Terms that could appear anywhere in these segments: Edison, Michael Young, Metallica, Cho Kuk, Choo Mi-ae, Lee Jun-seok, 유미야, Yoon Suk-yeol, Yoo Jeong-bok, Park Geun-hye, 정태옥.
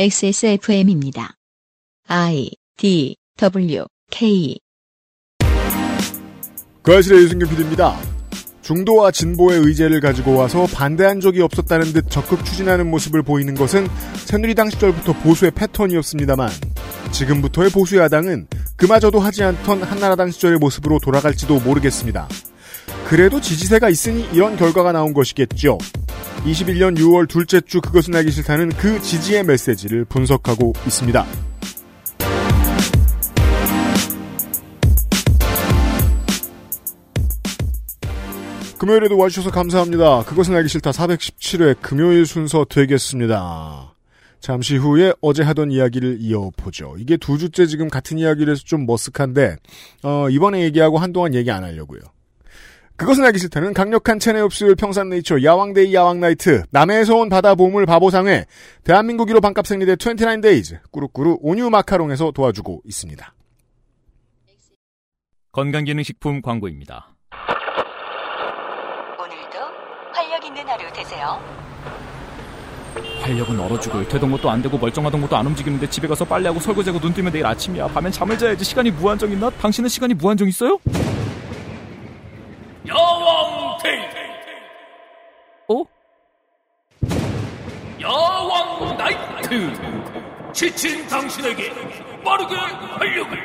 XSFM입니다. I, D, W, K. 그 아실의 유승균 PD입니다. 중도와 진보의 의제를 가지고 와서 반대한 적이 없었다는 듯 적극 추진하는 모습을 보이는 것은 새누리당 시절부터 보수의 패턴이었습니다만 지금부터의 보수 야당은 그마저도 하지 않던 한나라당 시절의 모습으로 돌아갈지도 모르겠습니다. 그래도 지지세가 있으니 이런 결과가 나온 것이겠죠. 21년 6월 둘째 주 그것은 알기 싫다는 그 지지의 메시지를 분석하고 있습니다. 금요일에도 와주셔서 감사합니다. 그것은 알기 싫다 417회 금요일 순서 되겠습니다. 잠시 후에 어제 하던 이야기를 이어보죠. 이게 두 주째 지금 같은 이야기를 해서 좀 머쓱한데 이번에 얘기하고 한동안 얘기 안 하려고요. 그것은 알기 싫다는 강력한 체내업 수율 평산네이처 야왕데이 야왕나이트 남해에서 온 바다 보물 바보상회 대한민국 1호 반값 생리대 29데이즈 꾸루꾸루 온유 마카롱에서 도와주고 있습니다. 건강기능식품 광고입니다. 오늘도 활력 있는 하루 되세요. 활력은 얼어 죽을 되던 것도 안 되고 멀쩡하던 것도 안 움직이는데 집에 가서 빨래하고 설거지하고 눈 뜨면 내일 아침이야. 밤엔 잠을 자야지. 시간이 무한정 있나? 당신은 시간이 무한정 있어요? 야왕데이 어? 야왕나이트 지친 당신에게 빠르게 활력을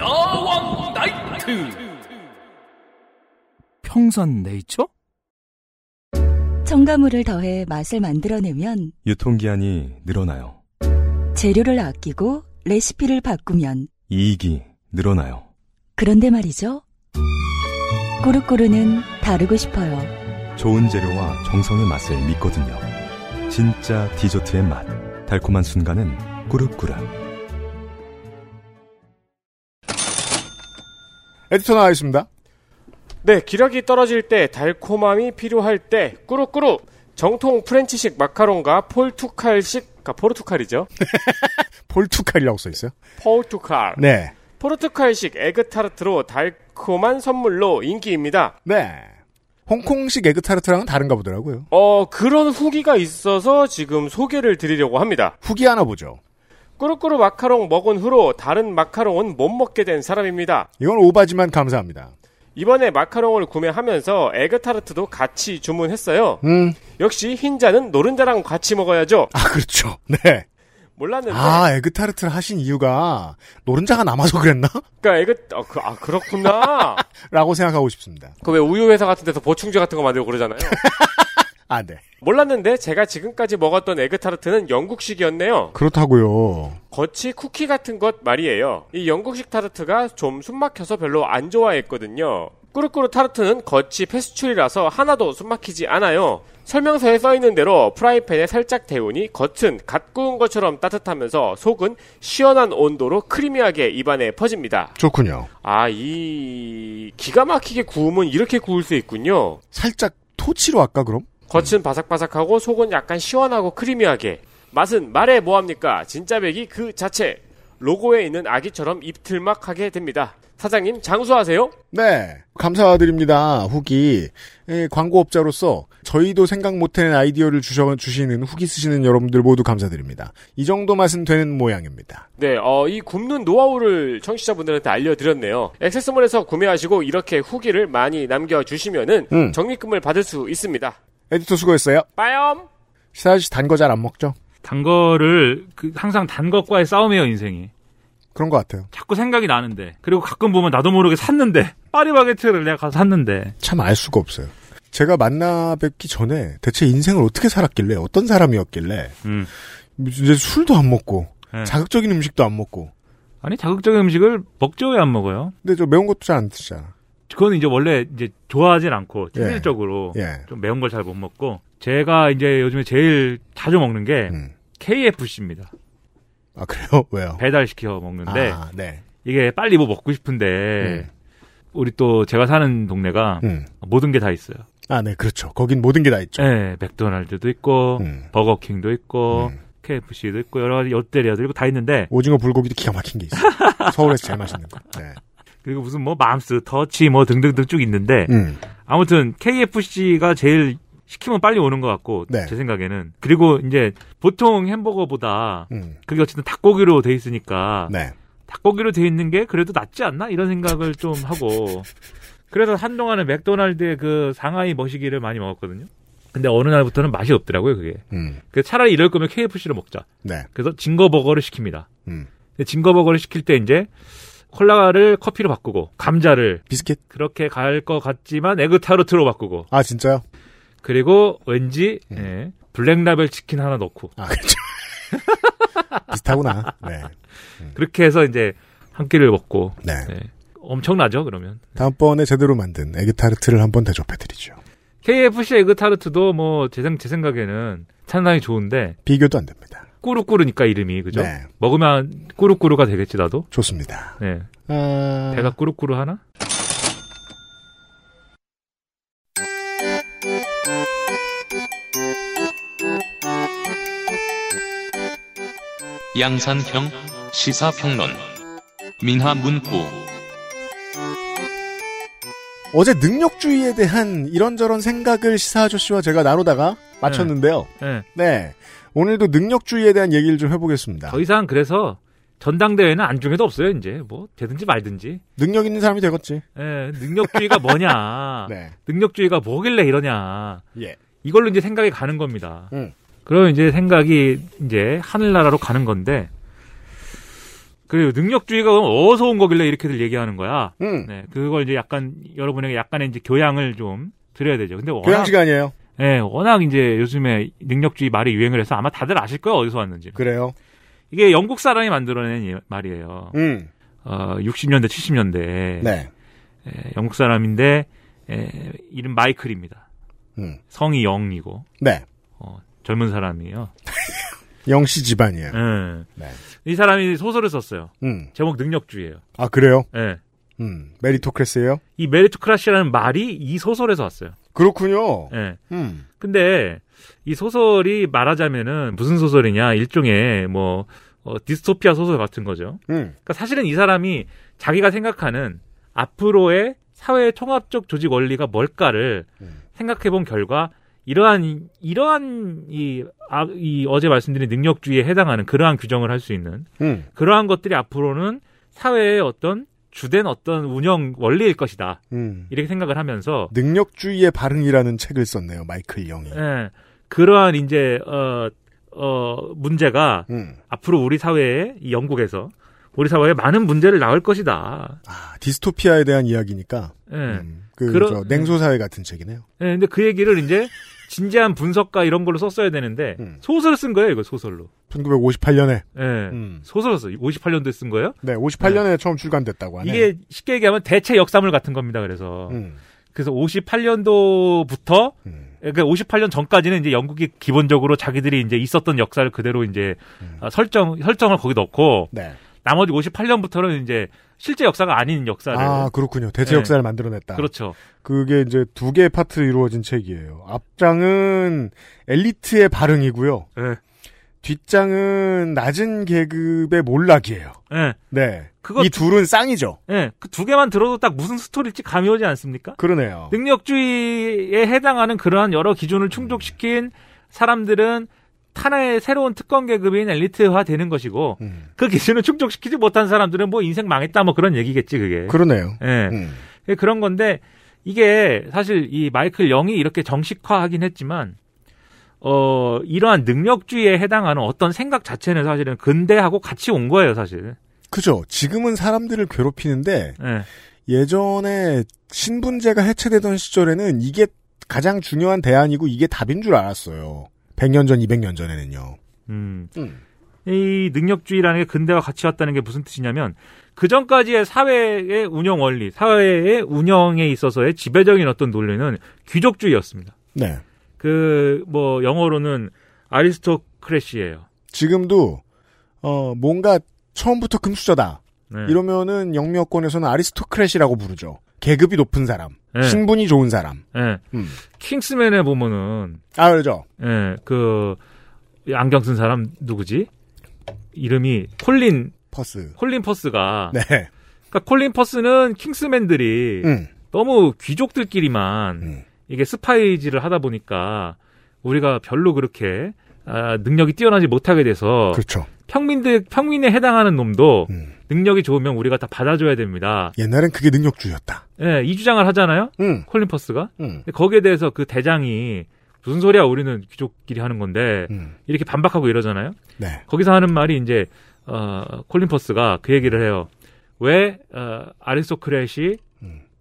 야왕나이트 평산네이처? 첨가물을 더해 맛을 만들어내면 유통기한이 늘어나요. 재료를 아끼고 레시피를 바꾸면 이익이 늘어나요. 그런데 말이죠, 꾸루꾸루는 다르고 싶어요. 좋은 재료와 정성의 맛을 믿거든요. 진짜 디저트의 맛. 달콤한 순간은 꾸루꾸루. 에디터 나와 있습니다. 네, 기력이 떨어질 때, 달콤함이 필요할 때, 꾸루꾸루. 정통 프렌치식 마카롱과 포르투갈이죠. 포르투갈이라고 써 있어요? 포르투갈. 네. 포르투갈식 에그타르트로 달콤한 선물로 인기입니다. 네. 홍콩식 에그타르트랑은 다른가 보더라고요. 그런 후기가 있어서 지금 소개를 드리려고 합니다. 후기 하나 보죠. 꾸루꾸루 마카롱 먹은 후로 다른 마카롱은 못 먹게 된 사람입니다. 이건 오바지만 감사합니다. 이번에 마카롱을 구매하면서 에그타르트도 같이 주문했어요. 역시 흰자는 노른자랑 같이 먹어야죠. 아, 그렇죠. 네. 몰랐는데. 아, 에그타르트를 하신 이유가 노른자가 남아서 그랬나? 그러니까 그렇구나. 라고 생각하고 싶습니다. 그 왜 우유 회사 같은 데서 보충제 같은 거 만들고 그러잖아요. 아, 네. 몰랐는데 제가 지금까지 먹었던 에그타르트는 영국식이었네요. 그렇다고요. 겉이 쿠키 같은 것 말이에요. 이 영국식 타르트가 좀 숨막혀서 별로 안 좋아했거든요. 꾸루꾸루 타르트는 겉이 페스츄리라서 하나도 숨막히지 않아요. 설명서에 써있는 대로 프라이팬에 살짝 데우니 겉은 갓 구운 것처럼 따뜻하면서 속은 시원한 온도로 크리미하게 입안에 퍼집니다. 좋군요. 아, 이... 기가 막히게 구우면 이렇게 구울 수 있군요. 살짝 토치로 할까 그럼? 겉은 바삭바삭하고 속은 약간 시원하고 크리미하게. 맛은 말해 뭐합니까? 진짜 백이 그 자체. 로고에 있는 아기처럼 입틀막하게 됩니다. 사장님 장수하세요? 네. 감사드립니다. 후기. 광고업자로서 저희도 생각 못한 아이디어를 주시는 후기 쓰시는 여러분들 모두 감사드립니다. 이 정도 맛은 되는 모양입니다. 네. 이 굽는 노하우를 청취자분들한테 알려드렸네요. 액세스몰에서 구매하시고 이렇게 후기를 많이 남겨주시면은 적립금을 받을 수 있습니다. 에디터 수고했어요. 빠염. 시사씨 단 거 잘 안 먹죠? 단 거를 항상 단 것과의 싸움이에요, 인생이. 그런 것 같아요. 자꾸 생각이 나는데, 그리고 가끔 보면 나도 모르게 샀는데, 파리바게트를 내가 가서 샀는데. 참 알 수가 없어요. 제가 만나 뵙기 전에 대체 인생을 어떻게 살았길래, 어떤 사람이었길래, 이제 술도 안 먹고, 네. 자극적인 음식도 안 먹고. 아니, 자극적인 음식을 먹죠, 왜 안 먹어요? 근데 저 매운 것도 잘 안 드시잖아. 그건 이제 원래 이제 좋아하진 않고, 체질적으로 예. 좀 매운 걸 잘 못 먹고, 제가 이제 요즘에 제일 자주 먹는 게 KFC입니다. 아, 그래요? 왜요? 배달시켜 먹는데, 아, 네. 이게 빨리 뭐 먹고 싶은데, 우리 또 제가 사는 동네가 모든 게 다 있어요. 아, 네, 그렇죠. 거긴 모든 게 다 있죠. 네, 맥도날드도 있고, 버거킹도 있고, KFC도 있고, 여러 가지 롯데리아도 있고 다 있는데, 오징어 불고기도 기가 막힌 게 있어요. 서울에서 제일 맛있는 거. 네. 그리고 무슨 뭐 맘스, 더치 뭐 등등등 쭉 있는데, 아무튼 KFC가 제일 시키면 빨리 오는 것 같고 네. 제 생각에는. 그리고 이제 보통 햄버거보다 그게 어쨌든 닭고기로 돼 있으니까 네. 닭고기로 돼 있는 게 그래도 낫지 않나 이런 생각을 좀 하고 그래서 한동안은 맥도날드의 그 상하이 머시기를 많이 먹었거든요. 근데 어느 날부터는 맛이 없더라고요 그게. 그래서 차라리 이럴 거면 KFC로 먹자. 네. 그래서 징거버거를 시킵니다. 징거버거를 시킬 때 이제 콜라를 커피로 바꾸고 감자를 비스킷 그렇게 갈 것 같지만 에그타르트로 바꾸고. 아 진짜요? 그리고 왠지 예, 블랙라벨 치킨 하나 넣고. 아 그렇죠. 비슷하구나. 네. 그렇게 해서 이제 한 끼를 먹고. 네. 네. 엄청나죠 그러면. 다음번에 제대로 만든 에그타르트를 한번 대접해드리죠. KFC 에그타르트도 뭐 제 생각에는 상당히 좋은데 비교도 안 됩니다. 꾸루꾸루니까 이름이 그죠? 네. 먹으면 꾸루꾸루가 되겠지 나도. 좋습니다. 네. 배가 꾸루꾸루 하나? 양산형 시사평론 민하문구. 어제 능력주의에 대한 이런저런 생각을 시사 아저씨와 제가 나누다가 마쳤는데요. 네. 네. 오늘도 능력주의에 대한 얘기를 좀 해보겠습니다. 더 이상 그래서 전당대회는 안중에도 없어요. 이제 뭐 되든지 말든지. 능력 있는 사람이 되겠지. 네, 능력주의가 뭐냐. 네. 능력주의가 뭐길래 이러냐. 예. 이걸로 이제 생각이 가는 겁니다. 그러면 이제 생각이 이제 하늘나라로 가는 건데 그리고 능력주의가 어디서 온 거길래 이렇게들 얘기하는 거야. 네, 그걸 이제 약간 여러분에게 약간의 이제 교양을 좀 드려야 되죠. 근데 교양 시간이에요. 네, 워낙 이제 요즘에 능력주의 말이 유행을 해서 아마 다들 아실 거예요. 어디서 왔는지. 그래요. 이게 영국 사람이 만들어낸 말이에요. 60년대, 70년대. 네. 에, 영국 사람인데 에, 이름 마이클입니다. 성이 영이고. 네. 젊은 사람이에요. 영씨 집안이에요. 네. 이 사람이 소설을 썼어요. 제목 능력주의예요. 아 그래요? 네. 메리토크라시예요? 이 메리토크라시라는 말이 이 소설에서 왔어요. 그렇군요. 네. 근데 이 소설이 말하자면은 무슨 소설이냐 일종의 뭐 디스토피아 소설 같은 거죠. 그러니까 사실은 이 사람이 자기가 생각하는 앞으로의 사회의 통합적 조직 원리가 뭘까를 생각해본 결과 이러한 이 어제 말씀드린 능력주의에 해당하는 그러한 규정을 할 수 있는 그러한 것들이 앞으로는 사회의 어떤 주된 어떤 운영 원리일 것이다. 이렇게 생각을 하면서 능력주의의 발흥이라는 책을 썼네요, 마이클 영이. 예, 그러한 이제 문제가 앞으로 우리 사회에 이 영국에서 우리 사회에 많은 문제를 낳을 것이다. 아, 디스토피아에 대한 이야기니까. 예. 냉소사회 같은 책이네요. 예, 근데 그 얘기를 이제 진지한 분석가 이런 걸로 썼어야 되는데 소설을 쓴 거예요, 이거 소설로. 1958년에. 예. 소설을 썼어요. 58년도에 쓴 거예요? 네, 58년에 네. 처음 출간됐다고 하네요. 이게 쉽게 얘기하면 대체 역사물 같은 겁니다. 그래서. 그래서 58년도부터 그러니까 58년 전까지는 이제 영국이 기본적으로 자기들이 이제 있었던 역사를 그대로 이제 설정을 거기 넣고 네. 나머지 58년부터는 이제 실제 역사가 아닌 역사를. 아, 그렇군요. 대체 역사를 네. 만들어냈다. 그렇죠. 그게 이제 두 개의 파트로 이루어진 책이에요. 앞장은 엘리트의 발흥이고요. 네. 뒷장은 낮은 계급의 몰락이에요. 네. 네. 이 둘은 쌍이죠. 네. 그 두 개만 들어도 딱 무슨 스토리일지 감이 오지 않습니까? 그러네요. 능력주의에 해당하는 그러한 여러 기준을 충족시킨 사람들은 하나의 새로운 특권 계급인 엘리트화 되는 것이고 그 기준을 충족시키지 못한 사람들은 뭐 인생 망했다 뭐 그런 얘기겠지 그게. 그러네요. 예. 그런 건데 이게 사실 이 마이클 영이 이렇게 정식화하긴 했지만 이러한 능력주의에 해당하는 어떤 생각 자체는 사실은 근대하고 같이 온 거예요 사실. 그죠. 지금은 사람들을 괴롭히는데 예. 예전에 신분제가 해체되던 시절에는 이게 가장 중요한 대안이고 이게 답인 줄 알았어요. 100년 전, 200년 전에는요. 이 능력주의라는 게 근대와 같이 왔다는 게 무슨 뜻이냐면 그전까지의 사회의 운영 원리, 사회의 운영에 있어서의 지배적인 어떤 논리는 귀족주의였습니다. 네. 그 뭐 영어로는 아리스토크래시예요. 지금도 뭔가 처음부터 금수저다. 네. 이러면은 영미권에서는 아리스토크래시라고 부르죠. 계급이 높은 사람, 네. 신분이 좋은 사람. 네. 킹스맨에 보면은 아 그렇죠. 예, 그 안경 쓴 사람 누구지? 이름이 콜린 퍼스가. 네. 그러니까 콜린 퍼스는 킹스맨들이 너무 귀족들끼리만 이게 스파이질을 하다 보니까 우리가 별로 그렇게 능력이 뛰어나지 못하게 돼서 그렇죠. 평민에 해당하는 놈도 능력이 좋으면 우리가 다 받아줘야 됩니다. 옛날엔 그게 능력주의였다. 네, 이 주장을 하잖아요. 콜린 퍼스가. 근데 거기에 대해서 그 대장이 무슨 소리야 우리는 귀족끼리 하는 건데 이렇게 반박하고 이러잖아요. 네. 거기서 하는 말이 이제 콜린 퍼스가 그 얘기를 해요. 왜 아리스토크레시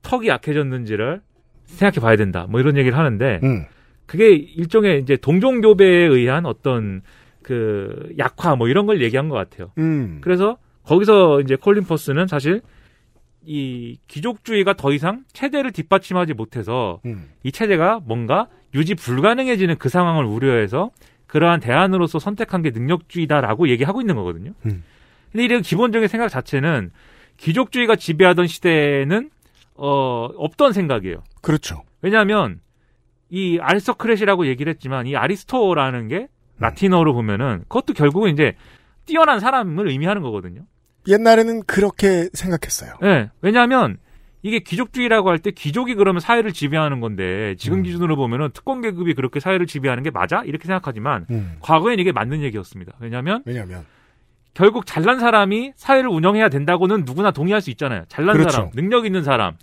턱이 약해졌는지를 생각해 봐야 된다. 뭐 이런 얘기를 하는데 그게 일종의 이제 동종교배에 의한 어떤 그 약화 뭐 이런 걸 얘기한 것 같아요. 그래서 거기서 이제 콜린 퍼스는 사실 이 귀족주의가 더 이상 체제를 뒷받침하지 못해서 이 체제가 뭔가 유지 불가능해지는 그 상황을 우려해서 그러한 대안으로서 선택한 게 능력주의다라고 얘기하고 있는 거거든요. 근데 이런 기본적인 생각 자체는 귀족주의가 지배하던 시대에는 없던 생각이에요. 그렇죠. 왜냐하면 이 아리스토크레시라고 얘기를 했지만 이 아리스토라는 게 라틴어로 보면은 그것도 결국은 이제 뛰어난 사람을 의미하는 거거든요. 옛날에는 그렇게 생각했어요. 네, 왜냐하면 이게 귀족주의라고 할 때 귀족이 그러면 사회를 지배하는 건데 지금 기준으로 보면은 특권 계급이 그렇게 사회를 지배하는 게 맞아? 이렇게 생각하지만 과거엔 이게 맞는 얘기였습니다. 왜냐하면 결국 잘난 사람이 사회를 운영해야 된다고는 누구나 동의할 수 있잖아요. 잘난 그렇죠. 사람, 능력 있는 사람,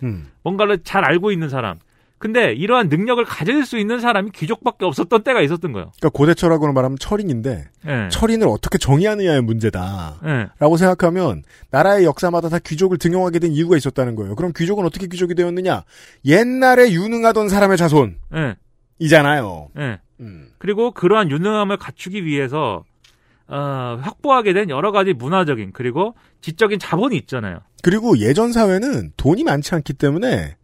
뭔가를 잘 알고 있는 사람. 근데 이러한 능력을 가질 수 있는 사람이 귀족밖에 없었던 때가 있었던 거예요. 그러니까 고대철학으로 말하면 철인인데 네. 철인을 어떻게 정의하느냐의 문제다라고 네. 생각하면 나라의 역사마다 다 귀족을 등용하게 된 이유가 있었다는 거예요. 그럼 귀족은 어떻게 귀족이 되었느냐? 옛날에 유능하던 사람의 자손이잖아요. 네. 네. 그리고 그러한 유능함을 갖추기 위해서 확보하게 된 여러 가지 문화적인 그리고 지적인 자본이 있잖아요. 그리고 예전 사회는 돈이 많지 않기 때문에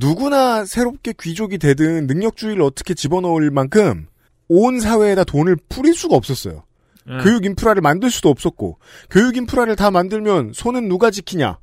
누구나 새롭게 귀족이 되든 능력주의를 어떻게 집어넣을 만큼 온 사회에다 돈을 뿌릴 수가 없었어요. 교육 인프라를 만들 수도 없었고 교육 인프라를 다 만들면 손은 누가 지키냐?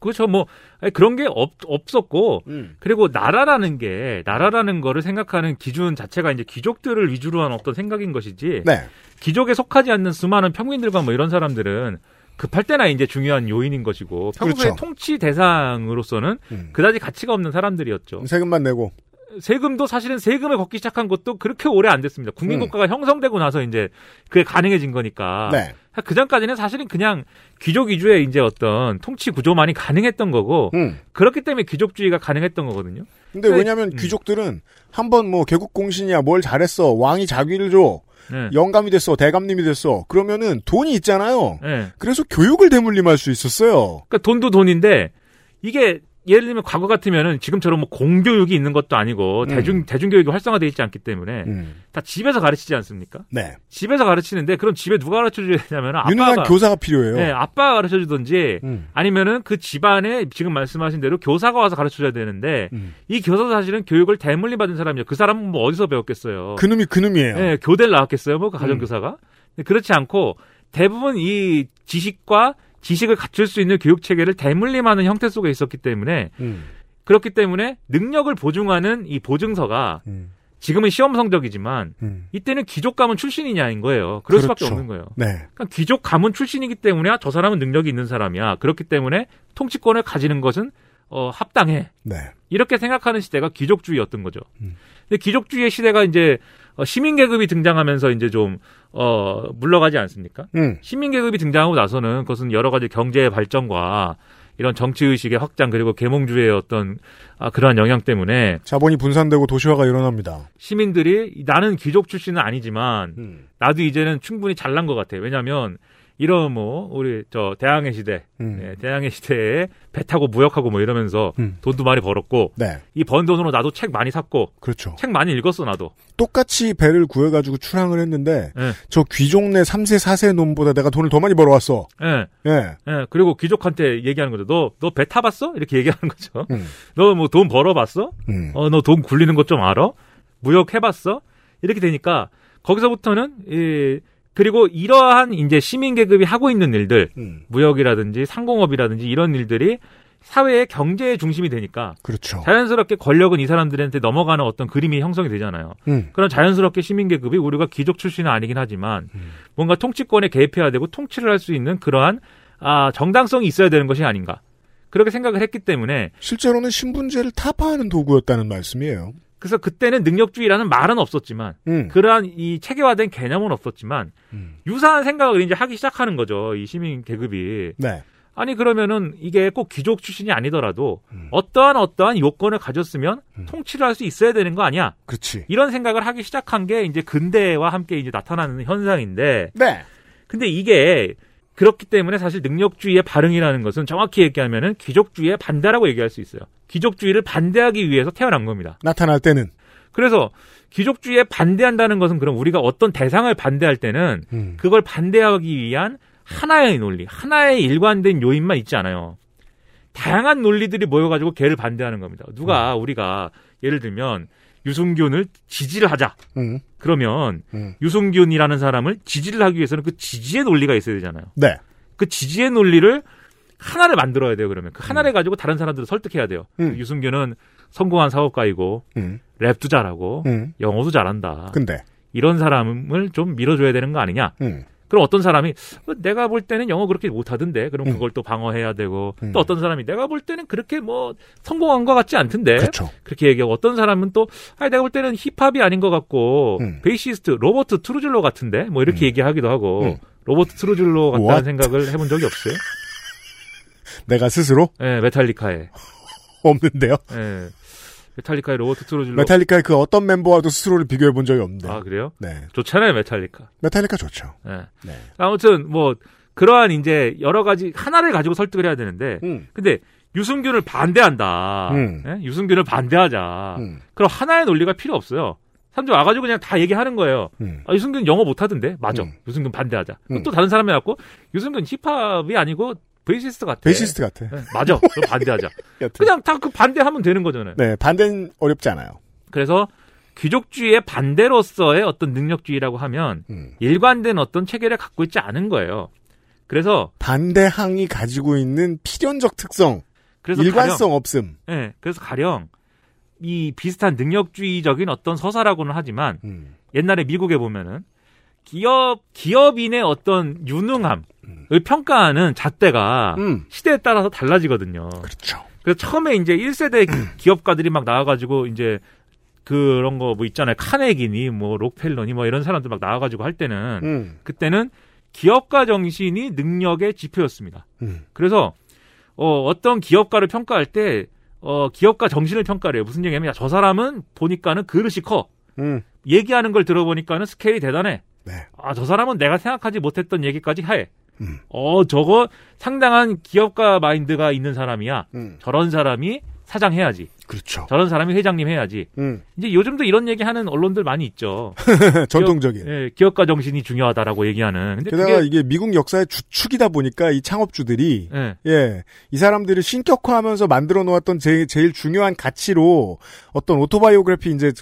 그렇죠. 뭐 그런 게 없었고 그리고 나라라는 거를 생각하는 기준 자체가 이제 귀족들을 위주로 한 어떤 생각인 것이지. 네. 귀족에 속하지 않는 수많은 평민들과 뭐 이런 사람들은 급할 때나 이제 중요한 요인인 것이고 평소에 그렇죠. 통치 대상으로서는 그다지 가치가 없는 사람들이었죠. 세금만 내고 세금도 사실은 세금을 걷기 시작한 것도 그렇게 오래 안 됐습니다. 국민국가가 형성되고 나서 이제 그게 가능해진 거니까 네. 그 전까지는 사실은 그냥 귀족 위주의 이제 어떤 통치 구조만이 가능했던 거고 그렇기 때문에 귀족주의가 가능했던 거거든요. 근데 왜냐하면 귀족들은 한번 뭐 개국공신이야 뭘 잘했어 왕이 자기를 줘. 네. 영감이 됐어, 대감님이 됐어. 그러면은 돈이 있잖아요. 네. 그래서 교육을 대물림할 수 있었어요. 그러니까 돈도 돈인데 이게 예를 들면 과거 같으면은 지금처럼 뭐 공교육이 있는 것도 아니고 대중교육이 활성화되어 있지 않기 때문에 다 집에서 가르치지 않습니까? 네. 집에서 가르치는데 그럼 집에 누가 가르쳐줘야 되냐면은 유능한 교사가 필요해요. 네, 아빠가 가르쳐주든지 아니면은 그 집안에 지금 말씀하신 대로 교사가 와서 가르쳐줘야 되는데 이 교사 사실은 교육을 대물림 받은 사람이에요. 그 사람은 뭐 어디서 배웠겠어요? 그놈이에요. 네, 교대를 나왔겠어요? 뭐 가정교사가? 그렇지 않고 대부분 이 지식을 갖출 수 있는 교육 체계를 대물림하는 형태 속에 있었기 때문에 그렇기 때문에 능력을 보증하는 이 보증서가 지금은 시험 성적이지만 이때는 귀족 가문 출신이냐인 거예요. 그럴 그렇죠. 수밖에 없는 거예요. 네. 그러니까 귀족 가문 출신이기 때문에 저 사람은 능력이 있는 사람이야. 그렇기 때문에 통치권을 가지는 것은 합당해. 네. 이렇게 생각하는 시대가 귀족주의였던 거죠. 근데 귀족주의의 시대가 이제 시민계급이 등장하면서 이제 좀 물러가지 않습니까? 시민계급이 등장하고 나서는 그것은 여러 가지 경제의 발전과 이런 정치의식의 확장 그리고 계몽주의의 어떤 그러한 영향 때문에 자본이 분산되고 도시화가 일어납니다. 시민들이 나는 귀족 출신은 아니지만 나도 이제는 충분히 잘난 것 같아. 왜냐하면 이런 뭐 우리 대항해 시대, 네, 대항해 시대에 배 타고 무역하고 뭐 이러면서 돈도 많이 벌었고, 네. 이 번 돈으로 나도 책 많이 샀고, 그렇죠. 책 많이 읽었어 나도. 똑같이 배를 구해가지고 출항을 했는데, 네. 저 귀족네 3세 4세 놈보다 내가 돈을 더 많이 벌어왔어. 예, 네. 네. 그리고 귀족한테 얘기하는 거죠. 너 배 타봤어? 이렇게 얘기하는 거죠. 너 뭐 돈 벌어봤어? 너 돈 굴리는 것 좀 알아? 무역 해봤어? 이렇게 되니까 거기서부터는 그리고 이러한 이제 시민계급이 하고 있는 일들, 무역이라든지 상공업이라든지 이런 일들이 사회의 경제의 중심이 되니까 그렇죠. 자연스럽게 권력은 이 사람들한테 넘어가는 어떤 그림이 형성이 되잖아요. 그럼 자연스럽게 시민계급이 우리가 귀족 출신은 아니긴 하지만 뭔가 통치권에 개입해야 되고 통치를 할 수 있는 그러한 정당성이 있어야 되는 것이 아닌가. 그렇게 생각을 했기 때문에 실제로는 신분제를 타파하는 도구였다는 말씀이에요. 그래서 그때는 능력주의라는 말은 없었지만 그러한 이 체계화된 개념은 없었지만 유사한 생각을 이제 하기 시작하는 거죠. 이 시민 계급이. 네. 아니 그러면은 이게 꼭 귀족 출신이 아니더라도 어떠한 요건을 가졌으면 통치를 할 수 있어야 되는 거 아니야? 그렇지. 이런 생각을 하기 시작한 게 이제 근대와 함께 이제 나타나는 현상인데. 네. 근데 이게 그렇기 때문에 사실 능력주의의 발흥이라는 것은 정확히 얘기하면은 귀족주의의 반대라고 얘기할 수 있어요. 귀족주의를 반대하기 위해서 태어난 겁니다. 나타날 때는. 그래서 귀족주의에 반대한다는 것은 그럼 우리가 어떤 대상을 반대할 때는 그걸 반대하기 위한 하나의 논리, 하나의 일관된 요인만 있지 않아요. 다양한 논리들이 모여가지고 걔를 반대하는 겁니다. 누가 우리가 예를 들면 유승균을 지지를 하자. 그러면 유승균이라는 사람을 지지를 하기 위해서는 그 지지의 논리가 있어야 되잖아요. 네. 그 지지의 논리를 하나를 만들어야 돼요. 그러면 그 하나를 가지고 다른 사람들을 설득해야 돼요. 유승균은 성공한 사업가이고 랩도 잘하고 영어도 잘한다. 근데 이런 사람을 좀 밀어줘야 되는 거 아니냐. 그럼 어떤 사람이 내가 볼 때는 영어 그렇게 못하던데 그럼 그걸 또 방어해야 되고 또 어떤 사람이 내가 볼 때는 그렇게 뭐 성공한 것 같지 않던데 그쵸. 그렇게 얘기하고 어떤 사람은 또 내가 볼 때는 힙합이 아닌 것 같고 베이시스트 로버트 트루질로 같은데 뭐 이렇게 얘기하기도 하고 로버트 트루질로 같다는 What? 생각을 해본 적이 없어요? 내가 스스로? 네, 메탈리카에 없는데요? 네. 메탈리카의 로버트 트루질로. 메탈리카의 그 어떤 멤버와도 스스로를 비교해 본 적이 없는데. 아, 그래요? 네. 좋잖아요, 메탈리카. 메탈리카 좋죠. 네. 네. 아무튼, 뭐, 그러한 이제 여러 가지, 하나를 가지고 설득을 해야 되는데, 근데 유승균을 반대한다. 네? 유승균을 반대하자. 그럼 하나의 논리가 필요 없어요. 사람들 와가지고 그냥 다 얘기하는 거예요. 아, 유승균 영어 못하던데? 맞아. 유승균 반대하자. 또 다른 사람이 왔고, 유승균 힙합이 아니고, 베이시스트 같아. 네, 맞아. 그럼 반대하자. 그냥 다 그 반대하면 되는 거잖아요. 네, 반대는 어렵지 않아요. 그래서 귀족주의의 반대로서의 어떤 능력주의라고 하면 일관된 어떤 체계를 갖고 있지 않은 거예요. 그래서 반대항이 가지고 있는 필연적 특성, 그래서 일관성 가령, 없음. 네, 그래서 가령 이 비슷한 능력주의적인 어떤 서사라고는 하지만 옛날에 미국에 보면은 기업인의 어떤 유능함을 평가하는 잣대가 시대에 따라서 달라지거든요. 그렇죠. 그래서 처음에 이제 1세대 기업가들이 막 나와가지고 이제 그런 거 뭐 있잖아요. 카네기니, 뭐 록펠러니, 뭐 이런 사람들 막 나와가지고 할 때는 그때는 기업가 정신이 능력의 지표였습니다. 그래서 어떤 기업가를 평가할 때 기업가 정신을 평가를 해요. 무슨 얘기냐면 저 사람은 보니까는 그릇이 커. 얘기하는 걸 들어보니까는 스케일이 대단해. 네. 아, 저 사람은 내가 생각하지 못했던 얘기까지 해. 저거 상당한 기업가 마인드가 있는 사람이야. 저런 사람이 사장 해야지. 그렇죠. 저런 사람이 회장님 해야지. 이제 요즘도 이런 얘기하는 언론들 많이 있죠. 전통적인. 예, 기업가 정신이 중요하다라고 얘기하는. 근데 게다가 이게 미국 역사의 주축이다 보니까 이 창업주들이 네. 예, 이 사람들을 신격화하면서 만들어 놓았던 제일 중요한 가치로 어떤 오토바이오그래피 이제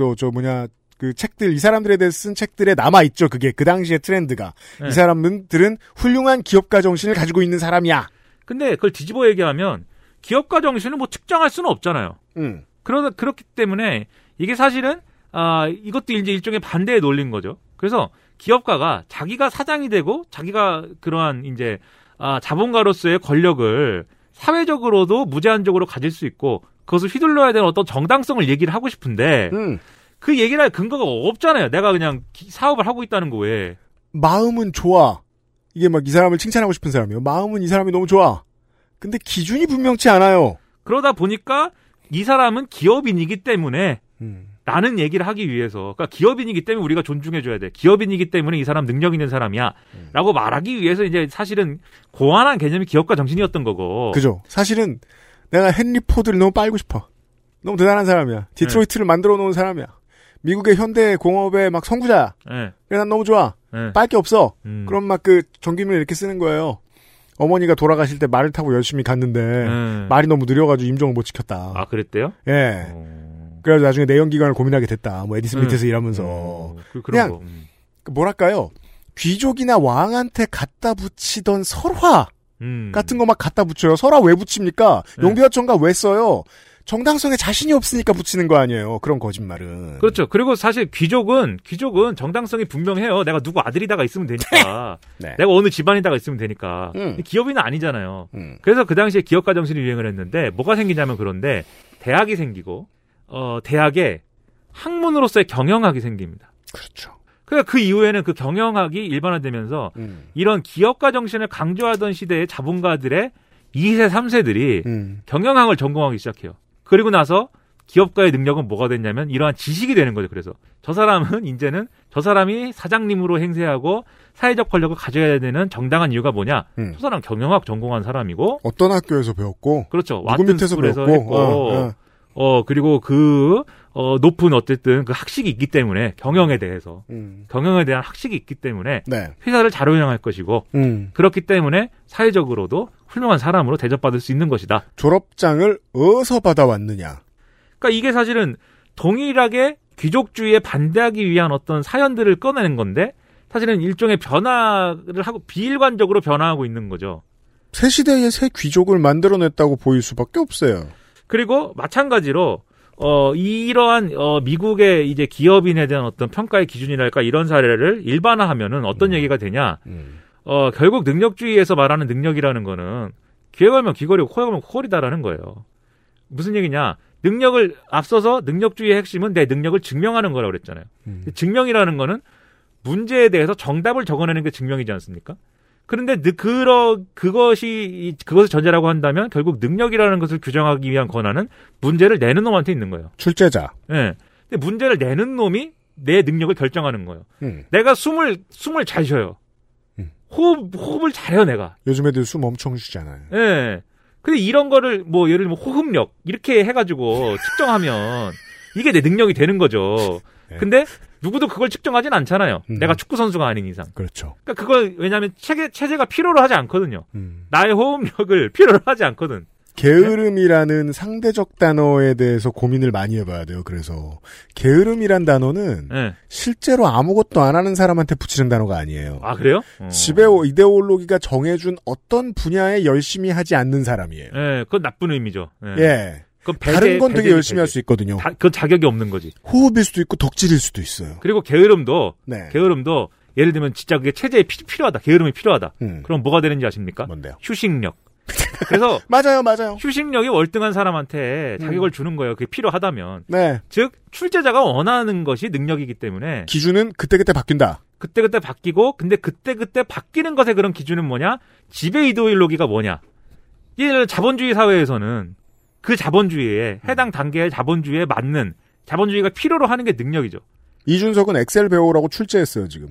그 책들, 이 사람들에 대해 쓴 책들에 남아있죠. 그게 그 당시의 트렌드가. 네. 이 사람들은 훌륭한 기업가 정신을 가지고 있는 사람이야. 근데 그걸 뒤집어 얘기하면 기업가 정신을 뭐 측정할 수는 없잖아요. 그렇기 때문에 이게 사실은 이것도 이제 일종의 반대의 논리인 거죠. 그래서 기업가가 자기가 사장이 되고 자기가 그러한 이제 자본가로서의 권력을 사회적으로도 무제한적으로 가질 수 있고 그것을 휘둘러야 되는 어떤 정당성을 얘기를 하고 싶은데 그 얘기를 할 근거가 없잖아요. 내가 그냥 사업을 하고 있다는 거 외에. 마음은 좋아. 이게 막 이 사람을 칭찬하고 싶은 사람이에요. 마음은 이 사람이 너무 좋아. 근데 기준이 분명치 않아요. 그러다 보니까 이 사람은 기업인이기 때문에 라는 얘기를 하기 위해서. 그러니까 기업인이기 때문에 우리가 존중해줘야 돼. 기업인이기 때문에 이 사람 능력 있는 사람이야. 라고 말하기 위해서 이제 사실은 고안한 개념이 기업가 정신이었던 거고. 그죠. 사실은 내가 헨리 포드를 너무 빨고 싶어. 너무 대단한 사람이야. 디트로이트를 만들어 놓은 사람이야. 미국의 현대 공업의 막 선구자야. 네. 그래, 난 너무 좋아. 네. 빨 게 없어. 그럼 막 그 전기미를 이렇게 쓰는 거예요. 어머니가 돌아가실 때 말을 타고 열심히 갔는데 말이 너무 느려가지고 임종을 못 지켰다. 아, 그랬대요? 예. 그래서 나중에 내연기관을 고민하게 됐다. 뭐 에디슨 밑에서 일하면서 그냥 뭐랄까요? 귀족이나 왕한테 갖다 붙이던 설화 같은 거 막 갖다 붙여요. 설화 왜 붙입니까? 용비어천가 왜 써요? 정당성에 자신이 없으니까 붙이는 거 아니에요. 그런 거짓말은. 그렇죠. 그리고 사실 귀족은 정당성이 분명해요. 내가 누구 아들이다가 있으면 되니까. 네. 내가 어느 집안이다가 있으면 되니까. 기업인은 아니잖아요. 그래서 그 당시에 기업가 정신이 유행을 했는데 뭐가 생기냐면 그런데 대학이 생기고 대학에 학문으로서의 경영학이 생깁니다. 그렇죠. 그러니까 그 이후에는 그 경영학이 일반화되면서 이런 기업가 정신을 강조하던 시대의 자본가들의 2세, 3세들이 경영학을 전공하기 시작해요. 그리고 나서 기업가의 능력은 뭐가 됐냐면 이러한 지식이 되는 거죠. 그래서 이제는 저 사람이 사장님으로 행세하고 사회적 권력을 가져야 되는 정당한 이유가 뭐냐? 저 사람 경영학 전공한 사람이고 어떤 학교에서 배웠고 그렇죠. 누구 밑에서 배웠고 했고, 그리고 높은 어쨌든 그 학식이 있기 때문에 경영에 대한 학식이 있기 때문에 네. 회사를 잘 운영할 것이고 그렇기 때문에 사회적으로도 훌륭한 사람으로 대접받을 수 있는 것이다. 졸업장을 어디서 받아왔느냐? 그러니까 이게 사실은 동일하게 귀족주의에 반대하기 위한 어떤 사연들을 꺼내는 건데 사실은 일종의 변화를 하고 비일관적으로 변화하고 있는 거죠. 새 시대의 새 귀족을 만들어냈다고 보일 수밖에 없어요. 그리고 마찬가지로 이러한 미국의 이제 기업인에 대한 어떤 평가의 기준이랄까 이런 사례를 일반화하면은 어떤 얘기가 되냐? 결국 능력주의에서 말하는 능력이라는 거는 귀에 걸면 귀걸이고 코에 걸면 코걸이다라는 거예요. 무슨 얘기냐? 능력을 앞서서 능력주의의 핵심은 내 능력을 증명하는 거라고 그랬잖아요. 증명이라는 거는 문제에 대해서 정답을 적어내는 게 증명이지 않습니까? 그런데 그것을 전제라고 한다면 결국 능력이라는 것을 규정하기 위한 권한은 문제를 내는 놈한테 있는 거예요. 출제자. 예. 네. 근데 문제를 내는 놈이 내 능력을 결정하는 거예요. 내가 숨을 잘 쉬어요. 호흡을 잘해요, 내가. 요즘 애들 숨 엄청 쉬잖아요. 예. 네. 근데 이런 거를 뭐 예를 들면 호흡력 이렇게 해가지고 측정하면 이게 내 능력이 되는 거죠. 네. 근데 누구도 그걸 측정하진 않잖아요. 내가 축구 선수가 아닌 이상. 그렇죠. 그러니까 그걸 왜냐하면 체제가 필요로 하지 않거든요. 나의 호흡력을 필요로 하지 않거든. 게으름이라는 네? 상대적 단어에 대해서 고민을 많이 해봐야 돼요. 그래서 게으름이란 단어는 네. 실제로 아무것도 안 하는 사람한테 붙이는 단어가 아니에요. 아 그래요? 지배 이데올로기가 정해준 어떤 분야에 열심히 하지 않는 사람이에요. 네, 그건 나쁜 의미죠. 네. 예. 다른 건 되게 열심히 할 수 있거든요. 그건 자격이 없는 거지. 호흡일 수도 있고 덕질일 수도 있어요. 그리고 게으름도 예를 들면 진짜 그게 체제에 필요하다. 게으름이 필요하다. 그럼 뭐가 되는지 아십니까? 뭔데요? 휴식력. 그래서 맞아요. 휴식력이 월등한 사람한테 자격을 주는 거예요. 그게 필요하다면. 네. 즉 출제자가 원하는 것이 능력이기 때문에 기준은 그때그때 바뀐다. 그때그때 바뀌고 근데 그때그때 바뀌는 것의 그런 기준은 뭐냐? 지배 이데올로기가 뭐냐? 예를 자본주의 사회에서는 그 자본주의에 해당 단계의 자본주의에 맞는 자본주의가 필요로 하는 게 능력이죠. 이준석은 엑셀 배우라고 출제했어요 지금.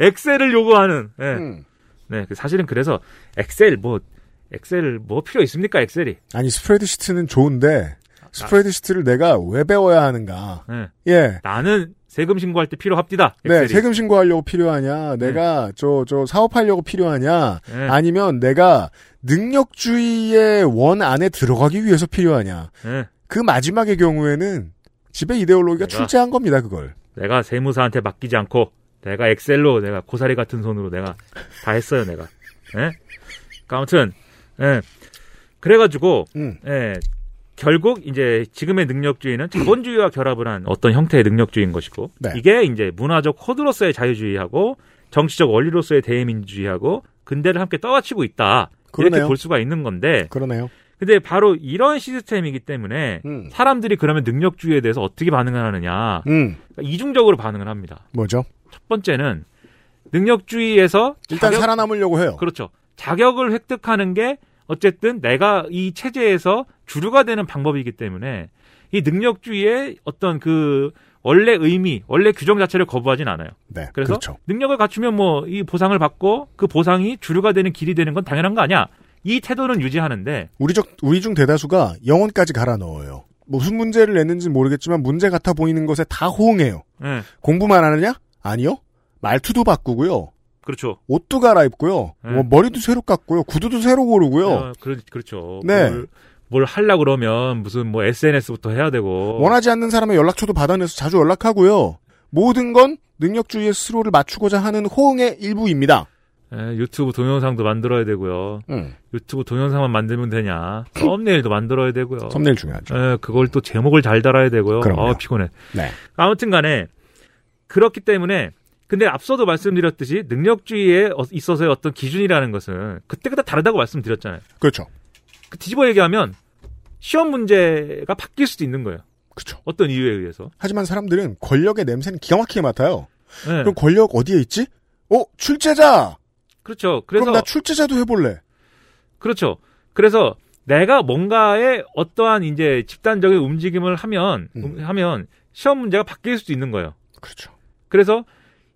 엑셀을 요구하는. 네. 네, 사실은 그래서 엑셀 뭐 필요 있습니까 엑셀이? 아니 스프레드시트는 좋은데 스프레드시트를 내가 왜 배워야 하는가? 네. 예. 나는 세금 신고할 때 필요합디다. 엑셀이. 네, 세금 신고하려고 필요하냐? 내가 저 사업하려고 필요하냐? 네. 아니면 내가 능력주의의 원 안에 들어가기 위해서 필요하냐? 네. 그 마지막의 경우에는 지배 이데올로기가 출제한 겁니다 그걸. 내가 세무사한테 맡기지 않고 내가 엑셀로 내가 고사리 같은 손으로 내가 다 했어요 내가. 예? 그러니까 아무튼 예. 그래가지고 예. 결국 이제 지금의 능력주의는 자본주의와 결합을 한 어떤 형태의 능력주의인 것이고 네. 이게 이제 문화적 코드로서의 자유주의하고 정치적 원리로서의 대의민주주의하고 근대를 함께 떠받치고 있다. 그러네요. 이렇게 볼 수가 있는 건데. 그러네요. 근데 바로 이런 시스템이기 때문에 사람들이 그러면 능력주의에 대해서 어떻게 반응을 하느냐. 그러니까 이중적으로 반응을 합니다. 뭐죠? 첫 번째는 능력주의에서 일단 살아남으려고 해요. 그렇죠. 자격을 획득하는 게 어쨌든 내가 이 체제에서 주류가 되는 방법이기 때문에 이 능력주의의 어떤 그 원래 의미, 원래 규정 자체를 거부하진 않아요. 네, 그래서 그렇죠. 능력을 갖추면 뭐 이 보상을 받고 그 보상이 주류가 되는 길이 되는 건 당연한 거 아니야. 이 태도는 유지하는데 우리 중 대다수가 영혼까지 갈아 넣어요. 무슨 문제를 냈는지 모르겠지만 문제 같아 보이는 것에 다 호응해요. 네. 공부만 하느냐? 아니요. 말투도 바꾸고요. 그렇죠. 옷도 갈아입고요. 네. 뭐 머리도 새로 깎고요. 구두도 새로 고르고요. 아, 그렇죠. 네. 뭘 하려고 그러면 무슨 뭐 SNS부터 해야 되고. 원하지 않는 사람의 연락처도 받아내서 자주 연락하고요. 모든 건 능력주의의 스스로를 맞추고자 하는 호응의 일부입니다. 예, 유튜브 동영상도 만들어야 되고요. 유튜브 동영상만 만들면 되냐. 썸네일도 만들어야 되고요. 썸네일 중요하죠. 예, 그걸 또 제목을 잘 달아야 되고요. 아, 피곤해. 네. 아무튼 간에 그렇기 때문에 근데 앞서도 말씀드렸듯이 능력주의에 있어서의 어떤 기준이라는 것은 그때그때 다르다고 말씀드렸잖아요. 그렇죠. 그 뒤집어 얘기하면 시험 문제가 바뀔 수도 있는 거예요. 그렇죠. 어떤 이유에 의해서. 하지만 사람들은 권력의 냄새는 기가 막히게 맡아요. 네. 그럼 권력 어디에 있지? 출제자! 그렇죠. 그래서 그럼 나 출제자도 해볼래. 그렇죠. 그래서 내가 뭔가의 어떠한 이제 집단적인 움직임을 하면 시험 문제가 바뀔 수도 있는 거예요. 그렇죠. 그래서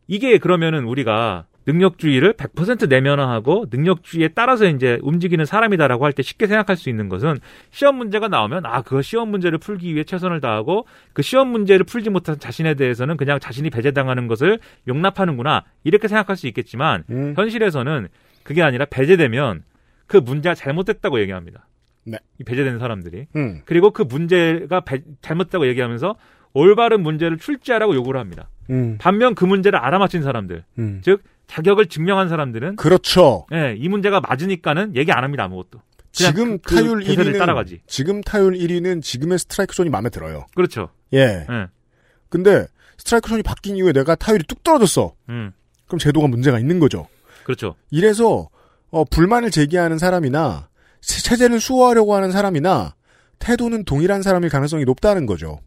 이게 그러면은 우리가 능력주의를 100% 내면화하고 능력주의에 따라서 이제 움직이는 사람이다라고 할 때 쉽게 생각할 수 있는 것은 시험 문제가 나오면 아, 그 시험 문제를 풀기 위해 최선을 다하고 그 시험 문제를 풀지 못한 자신에 대해서는 그냥 자신이 배제당하는 것을 용납하는구나 이렇게 생각할 수 있겠지만 현실에서는 그게 아니라 배제되면 그 문제가 잘못됐다고 얘기합니다. 네. 배제된 사람들이. 그리고 그 문제가 잘못됐다고 얘기하면서 올바른 문제를 출제하라고 요구를 합니다. 반면 그 문제를 알아맞힌 사람들, 즉 자격을 증명한 사람들은 그렇죠. 예, 이 문제가 맞으니까는 얘기 안 합니다 아무것도. 지금 타율 1위는 따라가지. 지금 타율 1위는 지금의 스트라이크 존이 마음에 들어요. 그렇죠. 예. 근데 스트라이크 존이 바뀐 이후에 내가 타율이 뚝 떨어졌어. 그럼 제도가 문제가 있는 거죠. 그렇죠. 이래서 불만을 제기하는 사람이나 체제를 수호하려고 하는 사람이나 태도는 동일한 사람일 가능성이 높다는 거죠.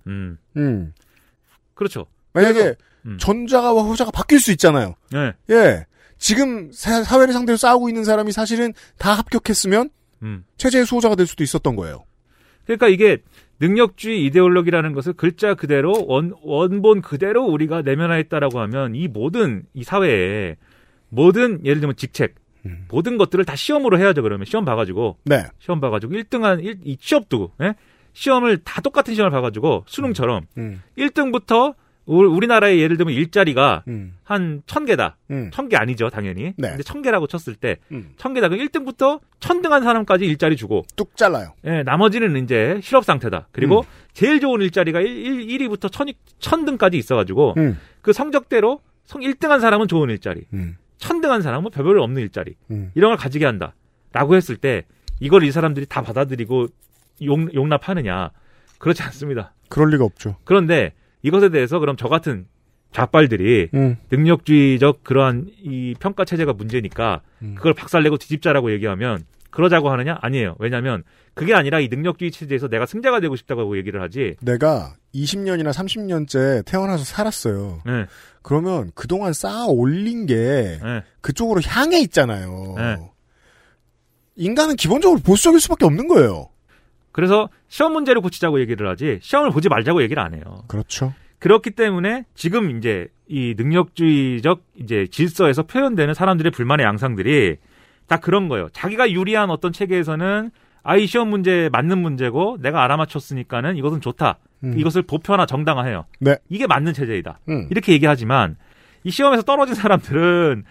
그렇죠. 만약에 전자가와 후자가 바뀔 수 있잖아요. 네. 예. 지금 사회를 상대로 싸우고 있는 사람이 사실은 다 합격했으면 체제의 수호자가 될 수도 있었던 거예요. 그러니까 이게 능력주의 이데올로기라는 것을 글자 그대로 원본 그대로 우리가 내면화했다라고 하면 이 모든 이 사회에 모든 예를 들면 직책 모든 것들을 다 시험으로 해야죠. 그러면 시험 봐가지고 네. 시험 봐가지고 1등한 이 취업도 예? 시험을 다 똑같은 시험을 봐가지고 수능처럼 1등부터 우리나라의 예를 들면 일자리가 한 1,000개다. 1,000개 아니죠, 당연히. 네. 근데 1,000개라고 쳤을 때 1,000개다. 그럼 1등부터 1,000등한 사람까지 일자리 주고 뚝 잘라요. 예, 나머지는 이제 실업 상태다. 그리고 제일 좋은 일자리가 1위부터 1,000등까지 있어가지고 그 성적대로 1등한 사람은 좋은 일자리, 1,000등한 사람은 별별 없는 일자리 이런 걸 가지게 한다라고 했을 때 이걸 이 사람들이 다 받아들이고 용납하느냐? 그렇지 않습니다. 그럴 리가 없죠. 그런데 이것에 대해서 그럼 저 같은 좌빨들이 능력주의적 그러한 이 평가 체제가 문제니까 그걸 박살내고 뒤집자라고 얘기하면 그러자고 하느냐? 아니에요. 왜냐하면 그게 아니라 이 능력주의 체제에서 내가 승자가 되고 싶다고 얘기를 하지. 내가 20년이나 30년째 태어나서 살았어요. 네. 그러면 그동안 쌓아 올린 게 네. 그쪽으로 향해 있잖아요. 네. 인간은 기본적으로 보수적일 수밖에 없는 거예요. 그래서 시험 문제를 고치자고 얘기를 하지 시험을 보지 말자고 얘기를 안 해요. 그렇죠. 그렇기 때문에 지금 이제 이 능력주의적 이제 질서에서 표현되는 사람들의 불만의 양상들이 다 그런 거예요. 자기가 유리한 어떤 체계에서는 이 시험 문제에 맞는 문제고 내가 알아맞혔으니까는 이것은 좋다. 이것을 보편화 정당화해요. 네. 이게 맞는 체제이다. 이렇게 얘기하지만 이 시험에서 떨어진 사람들은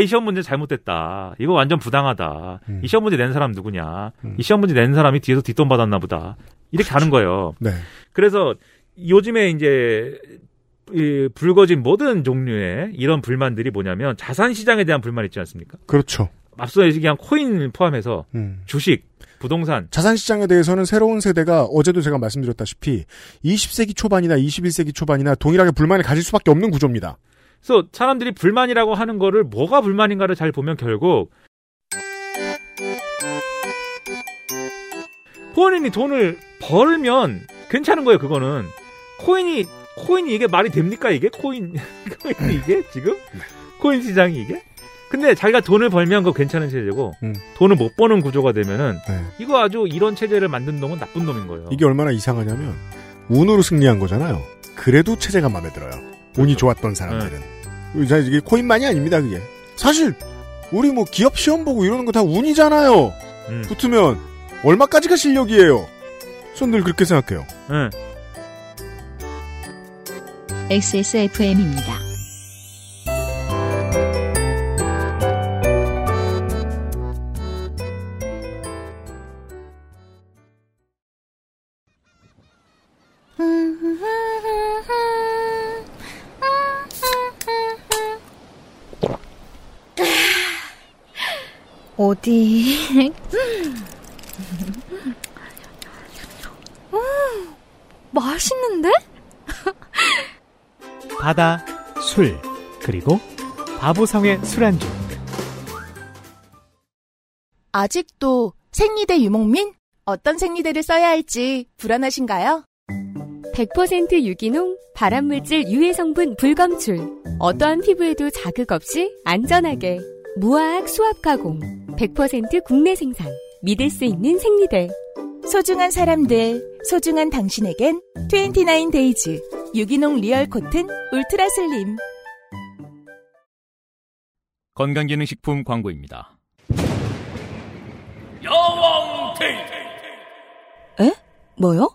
이 시험 문제 잘못됐다. 이거 완전 부당하다. 이 시험 문제 낸 사람 누구냐. 이 시험 문제 낸 사람이 뒤에서 뒷돈 받았나 보다. 이렇게 그렇죠. 하는 거예요. 네. 그래서 요즘에 이제 이 불거진 모든 종류의 이런 불만들이 뭐냐면 자산 시장에 대한 불만 있지 않습니까? 그렇죠. 앞서 얘기한 코인 포함해서 주식, 부동산. 자산 시장에 대해서는 새로운 세대가 어제도 제가 말씀드렸다시피 20세기 초반이나 21세기 초반이나 동일하게 불만을 가질 수밖에 없는 구조입니다. 그래서 사람들이 불만이라고 하는 거를 뭐가 불만인가를 잘 보면 결국 본인이 돈을 벌면 괜찮은 거예요. 그거는 코인이 이게 말이 됩니까? 이게 코인이 이게 지금 코인 시장이 이게? 근데 자기가 돈을 벌면 그거 괜찮은 체제고 돈을 못 버는 구조가 되면은 네. 이거 아주 이런 체제를 만든 놈은 나쁜 놈인 거예요. 이게 얼마나 이상하냐면 운으로 승리한 거잖아요. 그래도 체제가 마음에 들어요. 운이 그렇죠. 좋았던 사람들은. 네. 이게 코인만이 아닙니다, 그게. 사실, 우리 뭐 기업 시험 보고 이러는 거 다 운이잖아요. 붙으면, 얼마까지가 실력이에요. 전 늘 그렇게 생각해요. 네. XSFM입니다. 어디? 맛있는데? 바다, 술, 그리고 바보성의 술안주. 아직도 생리대 유목민? 어떤 생리대를 써야 할지 불안하신가요? 100% 유기농, 발암물질 유해 성분 불검출. 어떠한 피부에도 자극 없이 안전하게. 무화학 수압 가공. 100% 국내 생산. 믿을 수 있는 생리대. 소중한 사람들, 소중한 당신에겐 29데이즈 유기농 리얼 코튼 울트라 슬림. 건강기능식품 광고입니다. 야왕 데이트. 에? 뭐요?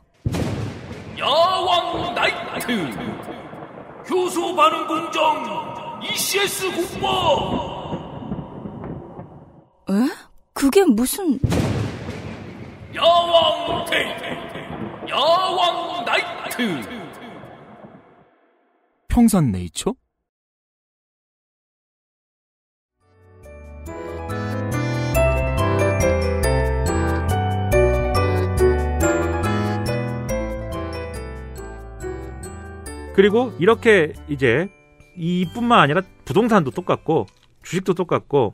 야왕 나이트. 효소 반응 공정 ECS 공모. 에? 그게 무슨... 야왕 데이트. 야왕 나이트. 평산 네이처? 그리고 이렇게 이제 이뿐만 아니라 부동산도 똑같고 주식도 똑같고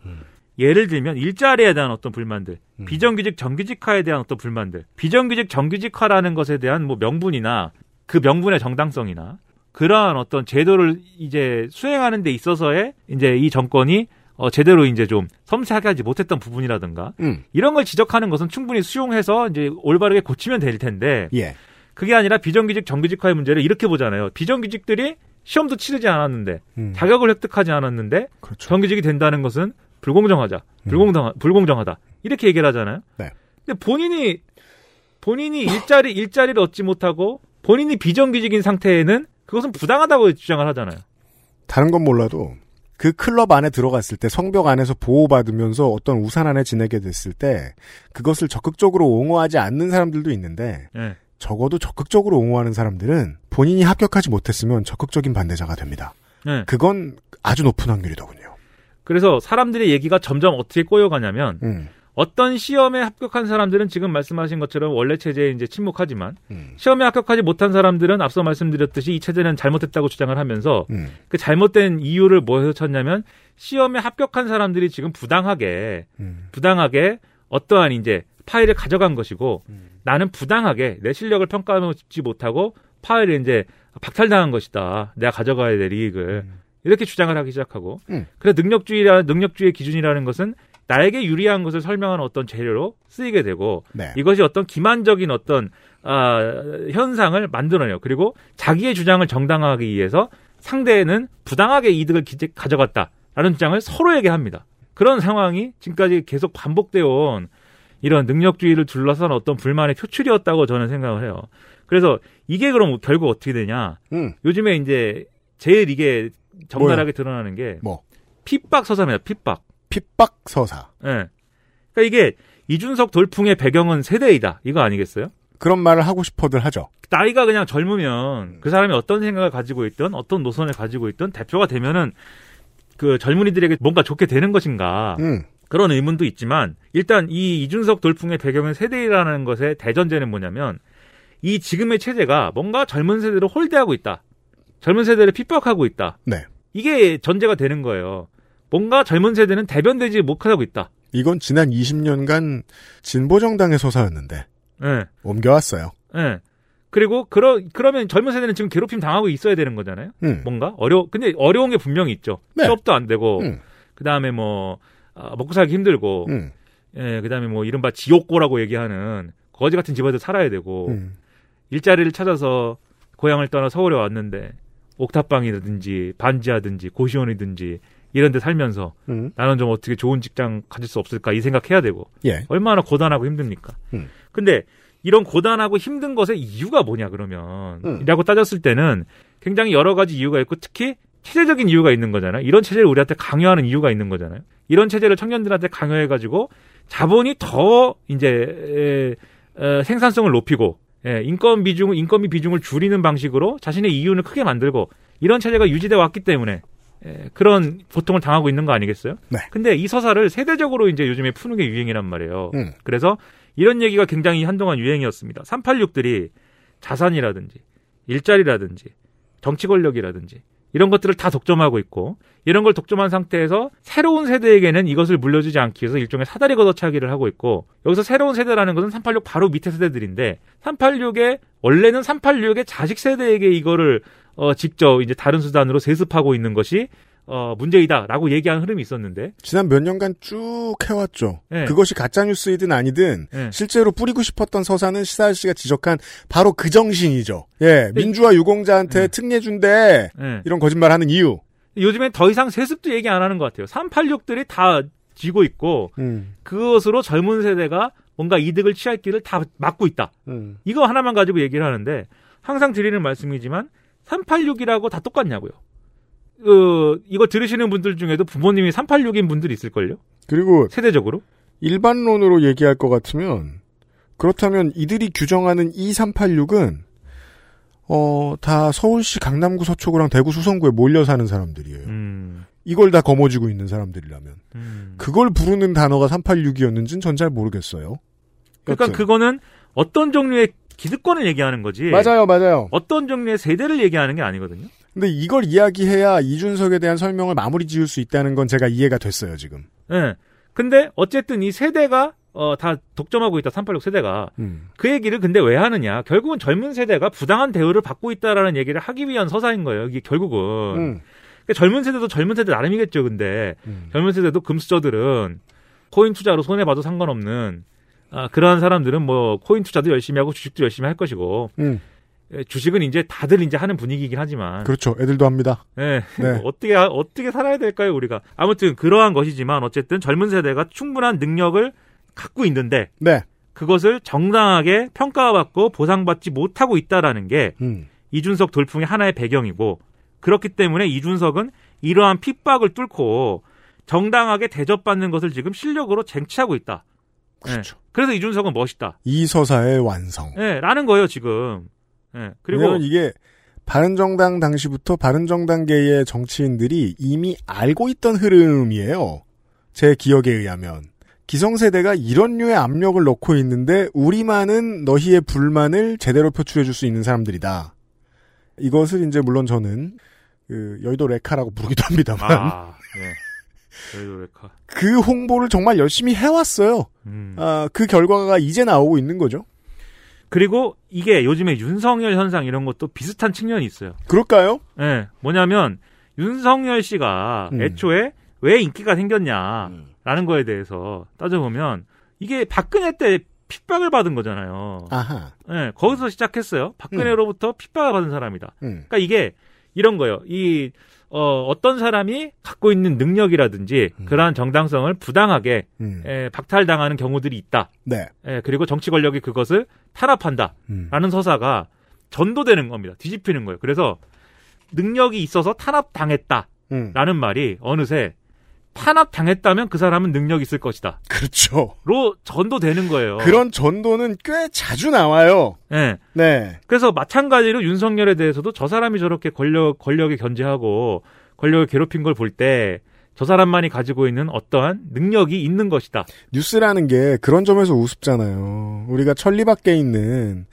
예를 들면 일자리에 대한 어떤 불만들, 비정규직 정규직화에 대한 어떤 불만들, 비정규직 정규직화라는 것에 대한 뭐 명분이나 그 명분의 정당성이나 그러한 어떤 제도를 이제 수행하는 데 있어서의 이제 이 정권이 제대로 이제 좀 섬세하게 하지 못했던 부분이라든가 이런 걸 지적하는 것은 충분히 수용해서 이제 올바르게 고치면 될 텐데. 예. 그게 아니라 비정규직 정규직화의 문제를 이렇게 보잖아요. 비정규직들이 시험도 치르지 않았는데 자격을 획득하지 않았는데 그렇죠. 정규직이 된다는 것은 불공정하자, 불공정하다 이렇게 얘기를 하잖아요. 네. 근데 본인이 일자리를 얻지 못하고 본인이 비정규직인 상태에는 그것은 부당하다고 주장을 하잖아요. 다른 건 몰라도 그 클럽 안에 들어갔을 때 성벽 안에서 보호받으면서 어떤 우산 안에 지내게 됐을 때 그것을 적극적으로 옹호하지 않는 사람들도 있는데. 네. 적어도 적극적으로 옹호하는 사람들은 본인이 합격하지 못했으면 적극적인 반대자가 됩니다. 네. 그건 아주 높은 확률이더군요. 그래서 사람들의 얘기가 점점 어떻게 꼬여가냐면 어떤 시험에 합격한 사람들은 지금 말씀하신 것처럼 원래 체제에 이제 침묵하지만 시험에 합격하지 못한 사람들은 앞서 말씀드렸듯이 이 체제는 잘못됐다고 주장을 하면서 그 잘못된 이유를 뭐해서 찾냐면 시험에 합격한 사람들이 지금 부당하게 어떠한 이제 파일을 가져간 것이고 나는 부당하게 내 실력을 평가하지 못하고 파일을 이제 박탈당한 것이다. 내가 가져가야 될 이익을. 이렇게 주장을 하기 시작하고 그래서 능력주의 기준이라는 것은 나에게 유리한 것을 설명하는 어떤 재료로 쓰이게 되고 네. 이것이 어떤 기만적인 어떤 현상을 만들어내요. 그리고 자기의 주장을 정당화하기 위해서 상대는 부당하게 이득을 가져갔다라는 주장을 서로에게 합니다. 그런 상황이 지금까지 계속 반복되어 온 이런 능력주의를 둘러싼 어떤 불만의 표출이었다고 저는 생각을 해요. 그래서 이게 그럼 결국 어떻게 되냐? 요즘에 이제 제일 이게 적나라하게 드러나는 게 핍박서사입니다. 핍박서사. 예. 네. 그러니까 이게 이준석 돌풍의 배경은 세대이다. 이거 아니겠어요? 그런 말을 하고 싶어들 하죠. 나이가 그냥 젊으면 그 사람이 어떤 생각을 가지고 있든 어떤 노선을 가지고 있든 대표가 되면은 그 젊은이들에게 뭔가 좋게 되는 것인가? 그런 의문도 있지만 일단 이 이준석 돌풍의 배경은 세대이라는 것의 대전제는 뭐냐면 이 지금의 체제가 뭔가 젊은 세대를 홀대하고 있다. 젊은 세대를 핍박하고 있다. 네. 이게 전제가 되는 거예요. 뭔가 젊은 세대는 대변되지 못하고 있다. 이건 지난 20년간 진보정당의 서사였는데 네. 옮겨왔어요. 네. 그리고 그러면 젊은 세대는 지금 괴롭힘 당하고 있어야 되는 거잖아요. 뭔가 근데 어려운 게 분명히 있죠. 네. 취업도 안 되고 그다음에 뭐 먹고 살기 힘들고, 예, 그 다음에 뭐 이른바 지옥고라고 얘기하는 거지 같은 집에서 살아야 되고, 일자리를 찾아서 고향을 떠나 서울에 왔는데, 옥탑방이라든지, 반지하든지, 고시원이든지, 이런 데 살면서 나는 좀 어떻게 좋은 직장 가질 수 없을까 이 생각해야 되고, 예. 얼마나 고단하고 힘듭니까? 근데 이런 고단하고 힘든 것의 이유가 뭐냐, 그러면. 이라고 따졌을 때는 굉장히 여러 가지 이유가 있고, 특히 체제적인 이유가 있는 거잖아요. 이런 체제를 우리한테 강요하는 이유가 있는 거잖아요. 이런 체제를 청년들한테 강요해가지고 자본이 더 이제 생산성을 높이고 인건비 비중을 줄이는 방식으로 자신의 이윤을 크게 만들고 이런 체제가 유지돼 왔기 때문에 그런 고통을 당하고 있는 거 아니겠어요? 네. 근데 이 서사를 세대적으로 이제 요즘에 푸는 게 유행이란 말이에요. 그래서 이런 얘기가 굉장히 한동안 유행이었습니다. 386들이 자산이라든지 일자리라든지 정치 권력이라든지 이런 것들을 다 독점하고 있고, 이런 걸 독점한 상태에서 새로운 세대에게는 이것을 물려주지 않기 위해서 일종의 사다리 걷어차기를 하고 있고, 여기서 새로운 세대라는 것은 386 바로 밑에 세대들인데, 386의 원래는 386의 자식 세대에게 이거를 직접 이제 다른 수단으로 세습하고 있는 것이 문제이다라고 얘기하는 흐름이 있었는데, 지난 몇 년간 쭉 해왔죠. 네. 그것이 가짜뉴스이든 아니든, 네. 실제로 뿌리고 싶었던 서사는 시사할 씨가 지적한 바로 그 정신이죠. 예, 네. 민주화 유공자한테 네. 특례준대. 네. 이런 거짓말하는 이유. 요즘엔 더 이상 세습도 얘기 안 하는 것 같아요. 386들이 다 쥐고 있고, 그것으로 젊은 세대가 뭔가 이득을 취할 길을 다 막고 있다. 이거 하나만 가지고 얘기를 하는데, 항상 드리는 말씀이지만 386이라고 다 똑같냐고요. 이거 들으시는 분들 중에도 부모님이 386인 분들이 있을걸요? 그리고 세대적으로? 일반론으로 얘기할 것 같으면, 그렇다면 이들이 규정하는 이 386은 다 서울시 강남구 서초구랑 대구 수성구에 몰려 사는 사람들이에요. 이걸 다 거머쥐고 있는 사람들이라면. 그걸 부르는 단어가 386이었는지는 전 잘 모르겠어요. 그러니까 여튼. 그거는 어떤 종류의 기득권을 얘기하는 거지. 맞아요, 맞아요. 어떤 종류의 세대를 얘기하는 게 아니거든요. 근데 이걸 이야기해야 이준석에 대한 설명을 마무리 지을 수 있다는 건 제가 이해가 됐어요, 지금. 예. 네. 근데 어쨌든 이 세대가 다 독점하고 있다, 386 세대가. 그 얘기를 근데 왜 하느냐. 결국은 젊은 세대가 부당한 대우를 받고 있다라는 얘기를 하기 위한 서사인 거예요, 이게 결국은. 그러니까 젊은 세대도 젊은 세대 나름이겠죠, 근데. 젊은 세대도 금수저들은 코인 투자로 손해봐도 상관없는, 그러한 사람들은 뭐 코인 투자도 열심히 하고 주식도 열심히 할 것이고. 주식은 이제 다들 이제 하는 분위기이긴 하지만. 그렇죠. 애들도 합니다. 네. 네. 어떻게 살아야 될까요, 우리가? 아무튼 그러한 것이지만 어쨌든 젊은 세대가 충분한 능력을 갖고 있는데. 네. 그것을 정당하게 평가받고 보상받지 못하고 있다라는 게 이준석 돌풍의 하나의 배경이고, 그렇기 때문에 이준석은 이러한 핍박을 뚫고 정당하게 대접받는 것을 지금 실력으로 쟁취하고 있다. 그렇죠. 네. 그래서 이준석은 멋있다. 이 서사의 완성. 네, 라는 거예요, 지금. 네, 그리고 왜냐면 이게 바른정당 당시부터 바른정당계의 정치인들이 이미 알고 있던 흐름이에요. 제 기억에 의하면 기성세대가 이런 류의 압력을 넣고 있는데 우리만은 너희의 불만을 제대로 표출해줄 수 있는 사람들이다. 이것을 이제 물론 저는 여의도 레카라고 부르기도 합니다만, 네. 여의도 레카. 그 홍보를 정말 열심히 해왔어요. 그 결과가 이제 나오고 있는 거죠. 그리고 이게 요즘에 윤석열 현상 이런 것도 비슷한 측면이 있어요. 그럴까요? 예. 네, 뭐냐면 윤석열 씨가 애초에 왜 인기가 생겼냐라는 거에 대해서 따져보면 이게 박근혜 때 핍박을 받은 거잖아요. 아하. 예. 네, 거기서 시작했어요. 박근혜로부터 핍박을 받은 사람이다. 그러니까 이게 이런 거예요. 어떤 사람이 갖고 있는 능력이라든지 그러한 정당성을 부당하게 박탈당하는 경우들이 있다. 네. 그리고 정치 권력이 그것을 탄압한다. 라는 서사가 전도되는 겁니다. 뒤집히는 거예요. 그래서 능력이 있어서 탄압당했다. 라는 말이 어느새 탄압당했다면 그 사람은 능력이 있을 것이다. 그렇죠. 로 전도되는 거예요. 그런 전도는 꽤 자주 나와요. 네. 네. 그래서 마찬가지로 윤석열에 대해서도 저 사람이 저렇게 권력에 견제하고 권력을 괴롭힌 걸 볼 때 저 사람만이 가지고 있는 어떠한 능력이 있는 것이다. 뉴스라는 게 그런 점에서 우습잖아요. 우리가 천리 밖에 있는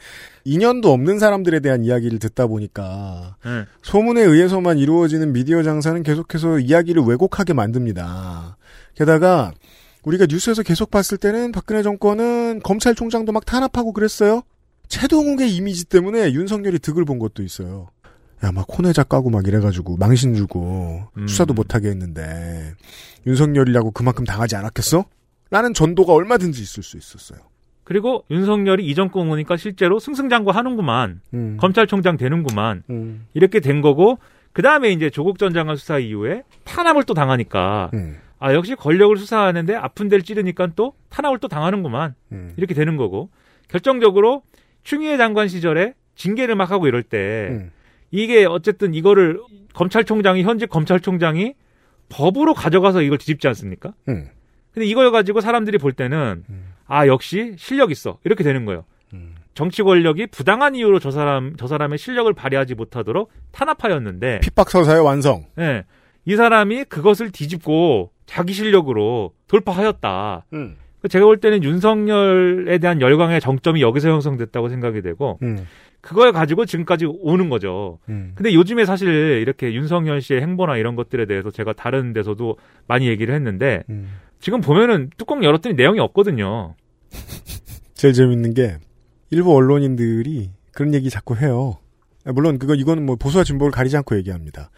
인연도 없는 사람들에 대한 이야기를 듣다 보니까 소문에 의해서만 이루어지는 미디어 장사는 계속해서 이야기를 왜곡하게 만듭니다. 게다가 우리가 뉴스에서 계속 봤을 때는 박근혜 정권은 검찰총장도 막 탄압하고 그랬어요. 최동욱의 이미지 때문에 윤석열이 득을 본 것도 있어요. 야, 막 코내자 까고 막 이래가지고 망신 주고 수사도 못하게 했는데 윤석열이라고 그만큼 당하지 않았겠어? 라는 전도가 얼마든지 있을 수 있었어요. 그리고 윤석열이 이 정권 오니까 실제로 승승장구 하는구만. 검찰총장 되는구만. 이렇게 된 거고, 그 다음에 이제 조국 전 장관 수사 이후에 탄압을 또 당하니까, 역시 권력을 수사하는데 아픈 데를 찌르니까 또 탄압을 또 당하는구만. 이렇게 되는 거고, 결정적으로 추미애 장관 시절에 징계를 막 하고 이럴 때, 이게 어쨌든 이거를 현직 검찰총장이 법으로 가져가서 이걸 뒤집지 않습니까? 근데 이걸 가지고 사람들이 볼 때는, 역시 실력 있어. 이렇게 되는 거예요. 정치 권력이 부당한 이유로 저 사람의 실력을 발휘하지 못하도록 탄압하였는데. 핍박서사의 완성. 예. 네, 이 사람이 그것을 뒤집고 자기 실력으로 돌파하였다. 제가 볼 때는 윤석열에 대한 열광의 정점이 여기서 형성됐다고 생각이 되고 그걸 가지고 지금까지 오는 거죠. 근데 요즘에 사실 이렇게 윤석열 씨의 행보나 이런 것들에 대해서 제가 다른 데서도 많이 얘기를 했는데 지금 보면은 뚜껑 열었더니 내용이 없거든요. 제일 재밌는 게 일부 언론인들이 그런 얘기 자꾸 해요. 물론 이건 뭐 보수와 진보를 가리지 않고 얘기합니다.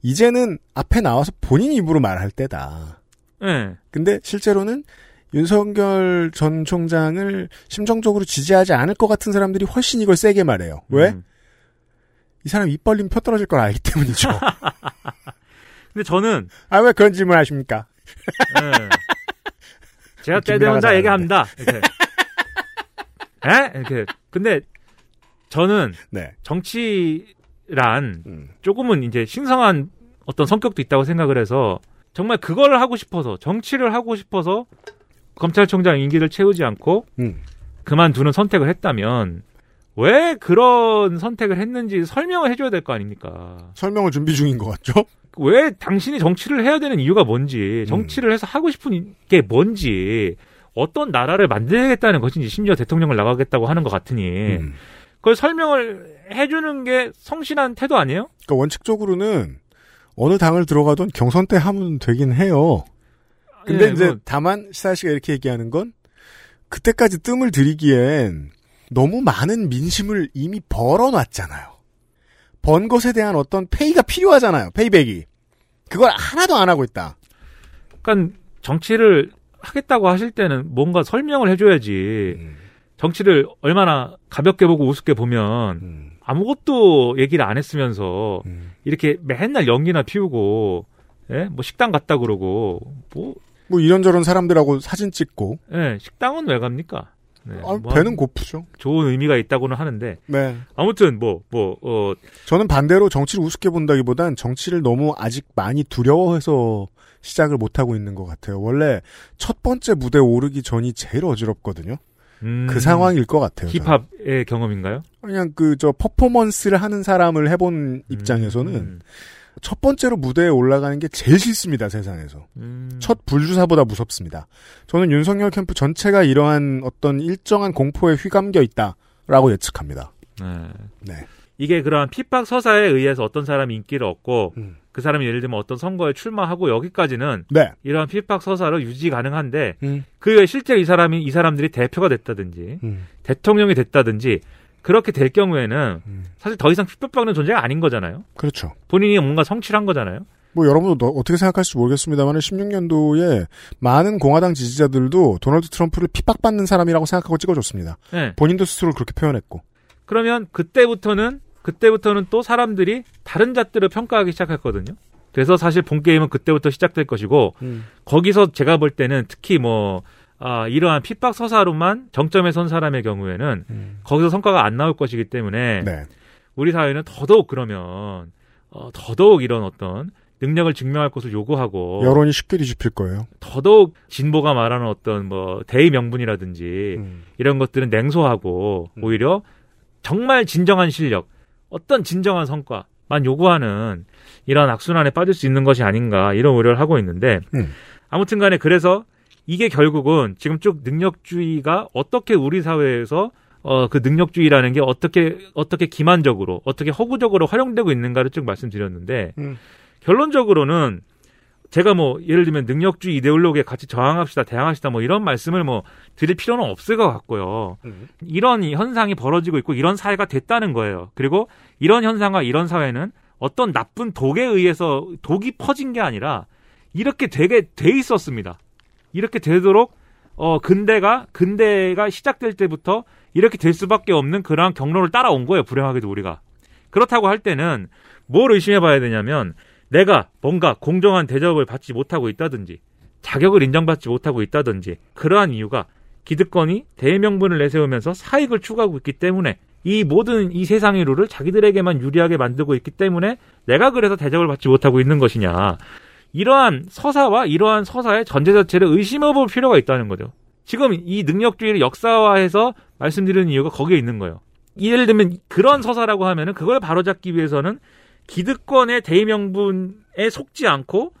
이제는 앞에 나와서 본인 입으로 말할 때다. 네. 근데 실제로는 윤석열 전 총장을 심정적으로 지지하지 않을 것 같은 사람들이 훨씬 이걸 세게 말해요. 왜? 이 사람 입 벌리면 표 떨어질 걸 알기 때문이죠. 근데 저는 왜 그런 질문 하십니까? 네. 제가 때대문자 얘기합니다. 이렇게. 에? 이렇게. 근데 저는 네. 정치란 조금은 이제 신성한 어떤 성격도 있다고 생각을 해서 정말 그걸 하고 싶어서 정치를 하고 싶어서 검찰총장 임기를 채우지 않고 그만두는 선택을 했다면 왜 그런 선택을 했는지 설명을 해줘야 될 거 아닙니까? 설명을 준비 중인 것 같죠? 왜 당신이 정치를 해야 되는 이유가 뭔지 정치를 해서 하고 싶은 게 뭔지 어떤 나라를 만들겠다는 것인지 심지어 대통령을 나가겠다고 하는 것 같으니 그걸 설명을 해주는 게 성실한 태도 아니에요? 그러니까 원칙적으로는 어느 당을 들어가든 경선 때 하면 되긴 해요. 근데 예, 이제 다만 시사 씨가 이렇게 얘기하는 건 그때까지 뜸을 들이기엔 너무 많은 민심을 이미 벌어놨잖아요. 번 것에 대한 어떤 페이가 필요하잖아요. 페이백이. 그걸 하나도 안 하고 있다. 그러니까 정치를 하겠다고 하실 때는 뭔가 설명을 해줘야지. 정치를 얼마나 가볍게 보고 우습게 보면 아무것도 얘기를 안 했으면서 이렇게 맨날 연기나 피우고 예? 뭐 식당 갔다 그러고 뭐 이런저런 사람들하고 사진 찍고 예, 식당은 왜 갑니까? 네, 뭐 배는 고프죠. 좋은 의미가 있다고는 하는데 네. 아무튼 저는 반대로 정치를 우습게 본다기보단 정치를 너무 아직 많이 두려워해서 시작을 못하고 있는 것 같아요. 원래 첫 번째 무대 오르기 전이 제일 어지럽거든요. 그 상황일 것 같아요. 힙합의 저는. 경험인가요? 그냥 퍼포먼스를 하는 사람을 해본 입장에서는 첫 번째로 무대에 올라가는 게 제일 싫습니다. 세상에서. 첫 불주사보다 무섭습니다. 저는 윤석열 캠프 전체가 이러한 어떤 일정한 공포에 휘감겨 있다라고 예측합니다. 네. 이게 그러한 핍박 서사에 의해서 어떤 사람이 인기를 얻고 그 사람이 예를 들면 어떤 선거에 출마하고 여기까지는 네. 이러한 핍박 서사로 유지 가능한데 그 외에 실제로 이 사람들이 대표가 됐다든지 대통령이 됐다든지 그렇게 될 경우에는 사실 더 이상 핍박받는 존재가 아닌 거잖아요. 그렇죠. 본인이 뭔가 성취를 한 거잖아요. 뭐 여러분도 어떻게 생각할지 모르겠습니다만 16년도에 많은 공화당 지지자들도 도널드 트럼프를 핍박받는 사람이라고 생각하고 찍어줬습니다. 네. 본인도 스스로 그렇게 표현했고. 그러면 그때부터는 또 사람들이 다른 잣들을 평가하기 시작했거든요. 그래서 사실 본 게임은 그때부터 시작될 것이고 거기서 제가 볼 때는 특히 이러한 핍박 서사로만 정점에 선 사람의 경우에는 거기서 성과가 안 나올 것이기 때문에 네. 우리 사회는 더더욱 이런 어떤 능력을 증명할 것을 요구하고 여론이 쉽게 뒤집힐 거예요. 더더욱 진보가 말하는 어떤 대의 명분이라든지 이런 것들은 냉소하고 오히려 정말 진정한 실력, 어떤 진정한 성과만 요구하는 이런 악순환에 빠질 수 있는 것이 아닌가 이런 우려를 하고 있는데 아무튼 간에 그래서 이게 결국은 지금 쭉 능력주의가 어떻게 우리 사회에서 그 능력주의라는 게 어떻게 기만적으로 어떻게 허구적으로 활용되고 있는가를 쭉 말씀드렸는데 결론적으로는 제가 예를 들면 능력주의 이데올로기에 같이 저항합시다, 대항합시다, 이런 말씀을 드릴 필요는 없을 것 같고요. 이런 현상이 벌어지고 있고, 이런 사회가 됐다는 거예요. 그리고 이런 현상과 이런 사회는 어떤 나쁜 독에 의해서 독이 퍼진 게 아니라 이렇게 되게 돼 있었습니다. 이렇게 되도록, 근대가 시작될 때부터 이렇게 될 수밖에 없는 그러한 경로를 따라온 거예요. 불행하게도 우리가. 그렇다고 할 때는 뭘 의심해 봐야 되냐면, 내가 뭔가 공정한 대접을 받지 못하고 있다든지 자격을 인정받지 못하고 있다든지 그러한 이유가 기득권이 대명분을 내세우면서 사익을 추구하고 있기 때문에 이 모든 이 세상의 룰을 자기들에게만 유리하게 만들고 있기 때문에 내가 그래서 대접을 받지 못하고 있는 것이냐 이러한 서사와 이러한 서사의 전제 자체를 의심해볼 필요가 있다는 거죠. 지금 이 능력주의를 역사화해서 말씀드리는 이유가 거기에 있는 거예요. 예를 들면 그런 서사라고 하면은 그걸 바로잡기 위해서는 기득권의 대의명분에 속지 않고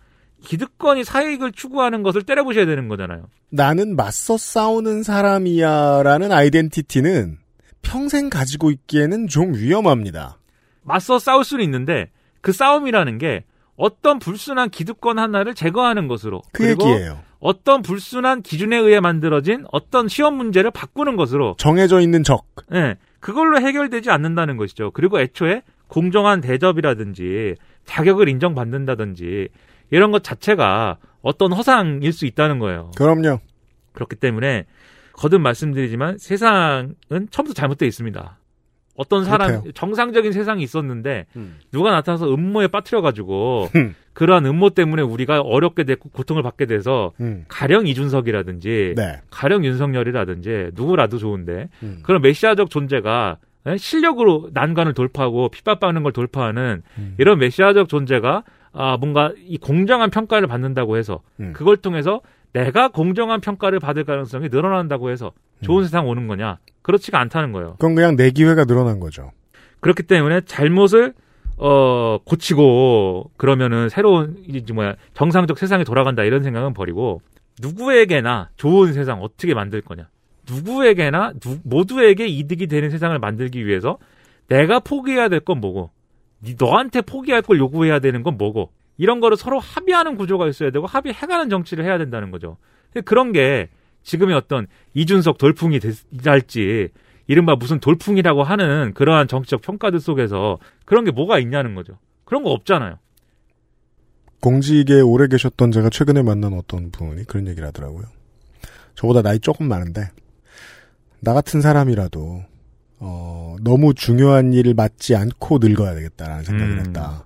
기득권이 사익을 추구하는 것을 때려부셔야 되는 거잖아요. 나는 맞서 싸우는 사람이야라는 아이덴티티는 평생 가지고 있기에는 좀 위험합니다. 맞서 싸울 수는 있는데 그 싸움이라는 게 어떤 불순한 기득권 하나를 제거하는 것으로, 그 얘기예요. 어떤 불순한 기준에 의해 만들어진 어떤 시험 문제를 바꾸는 것으로 정해져 있는 적. 네, 그걸로 해결되지 않는다는 것이죠. 그리고 애초에 공정한 대접이라든지 자격을 인정받는다든지 이런 것 자체가 어떤 허상일 수 있다는 거예요. 그럼요. 그렇기 때문에 거듭 말씀드리지만 세상은 처음부터 잘못되어 있습니다. 어떤 사람, 그렇대요. 정상적인 세상이 있었는데 누가 나타나서 음모에 빠뜨려가지고 그러한 음모 때문에 우리가 어렵게 됐고 고통을 받게 돼서 가령 이준석이라든지 네. 가령 윤석열이라든지 누구라도 좋은데 그런 메시아적 존재가 실력으로 난관을 돌파하고 핍박받는 걸 돌파하는 이런 메시아적 존재가 뭔가 이 공정한 평가를 받는다고 해서 그걸 통해서 내가 공정한 평가를 받을 가능성이 늘어난다고 해서 좋은 세상 오는 거냐? 그렇지가 않다는 거예요. 그건 그냥 내 기회가 늘어난 거죠. 그렇기 때문에 잘못을 고치고 그러면은 새로운 정상적 세상이 돌아간다 이런 생각은 버리고 누구에게나 좋은 세상 어떻게 만들 거냐? 누구에게나 모두에게 이득이 되는 세상을 만들기 위해서 내가 포기해야 될 건 뭐고 너한테 포기할 걸 요구해야 되는 건 뭐고 이런 거를 서로 합의하는 구조가 있어야 되고 합의해가는 정치를 해야 된다는 거죠. 그런 게 지금의 어떤 이준석 돌풍이랄지 이른바 무슨 돌풍이라고 하는 그러한 정치적 평가들 속에서 그런 게 뭐가 있냐는 거죠. 그런 거 없잖아요. 공직에 오래 계셨던 제가 최근에 만난 어떤 분이 그런 얘기를 하더라고요. 저보다 나이 조금 많은데 나 같은 사람이라도 너무 중요한 일을 맡지 않고 늙어야 되겠다라는 생각을 했다.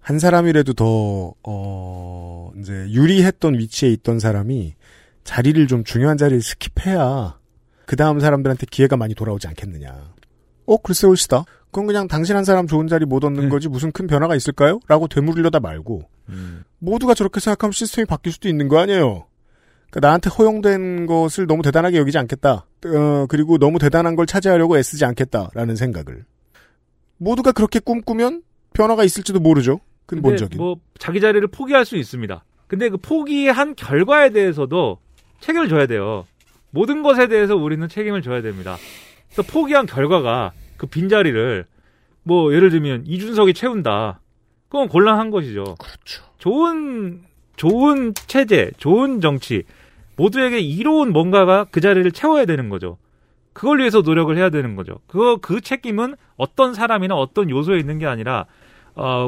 한 사람이라도 더 이제 유리했던 위치에 있던 사람이 자리를 좀 중요한 자리를 스킵해야 그 다음 사람들한테 기회가 많이 돌아오지 않겠느냐. 글쎄 옳시다. 그건 그냥 당신 한 사람 좋은 자리 못 얻는 거지 무슨 큰 변화가 있을까요? 라고 되물으려다 말고 모두가 저렇게 생각하면 시스템이 바뀔 수도 있는 거 아니에요. 그러니까 나한테 허용된 것을 너무 대단하게 여기지 않겠다. 그리고 너무 대단한 걸 차지하려고 애쓰지 않겠다라는 생각을. 모두가 그렇게 꿈꾸면 변화가 있을지도 모르죠. 근본적인. 뭐 자기 자리를 포기할 수 있습니다. 근데 그 포기한 결과에 대해서도 책임을 져야 돼요. 모든 것에 대해서 우리는 책임을 져야 됩니다. 그래서 포기한 결과가 그 빈자리를 뭐 예를 들면 이준석이 채운다. 그건 곤란한 것이죠. 그렇죠. 좋은 체제, 좋은 정치 모두에게 이로운 뭔가가 그 자리를 채워야 되는 거죠. 그걸 위해서 노력을 해야 되는 거죠. 그 책임은 어떤 사람이나 어떤 요소에 있는 게 아니라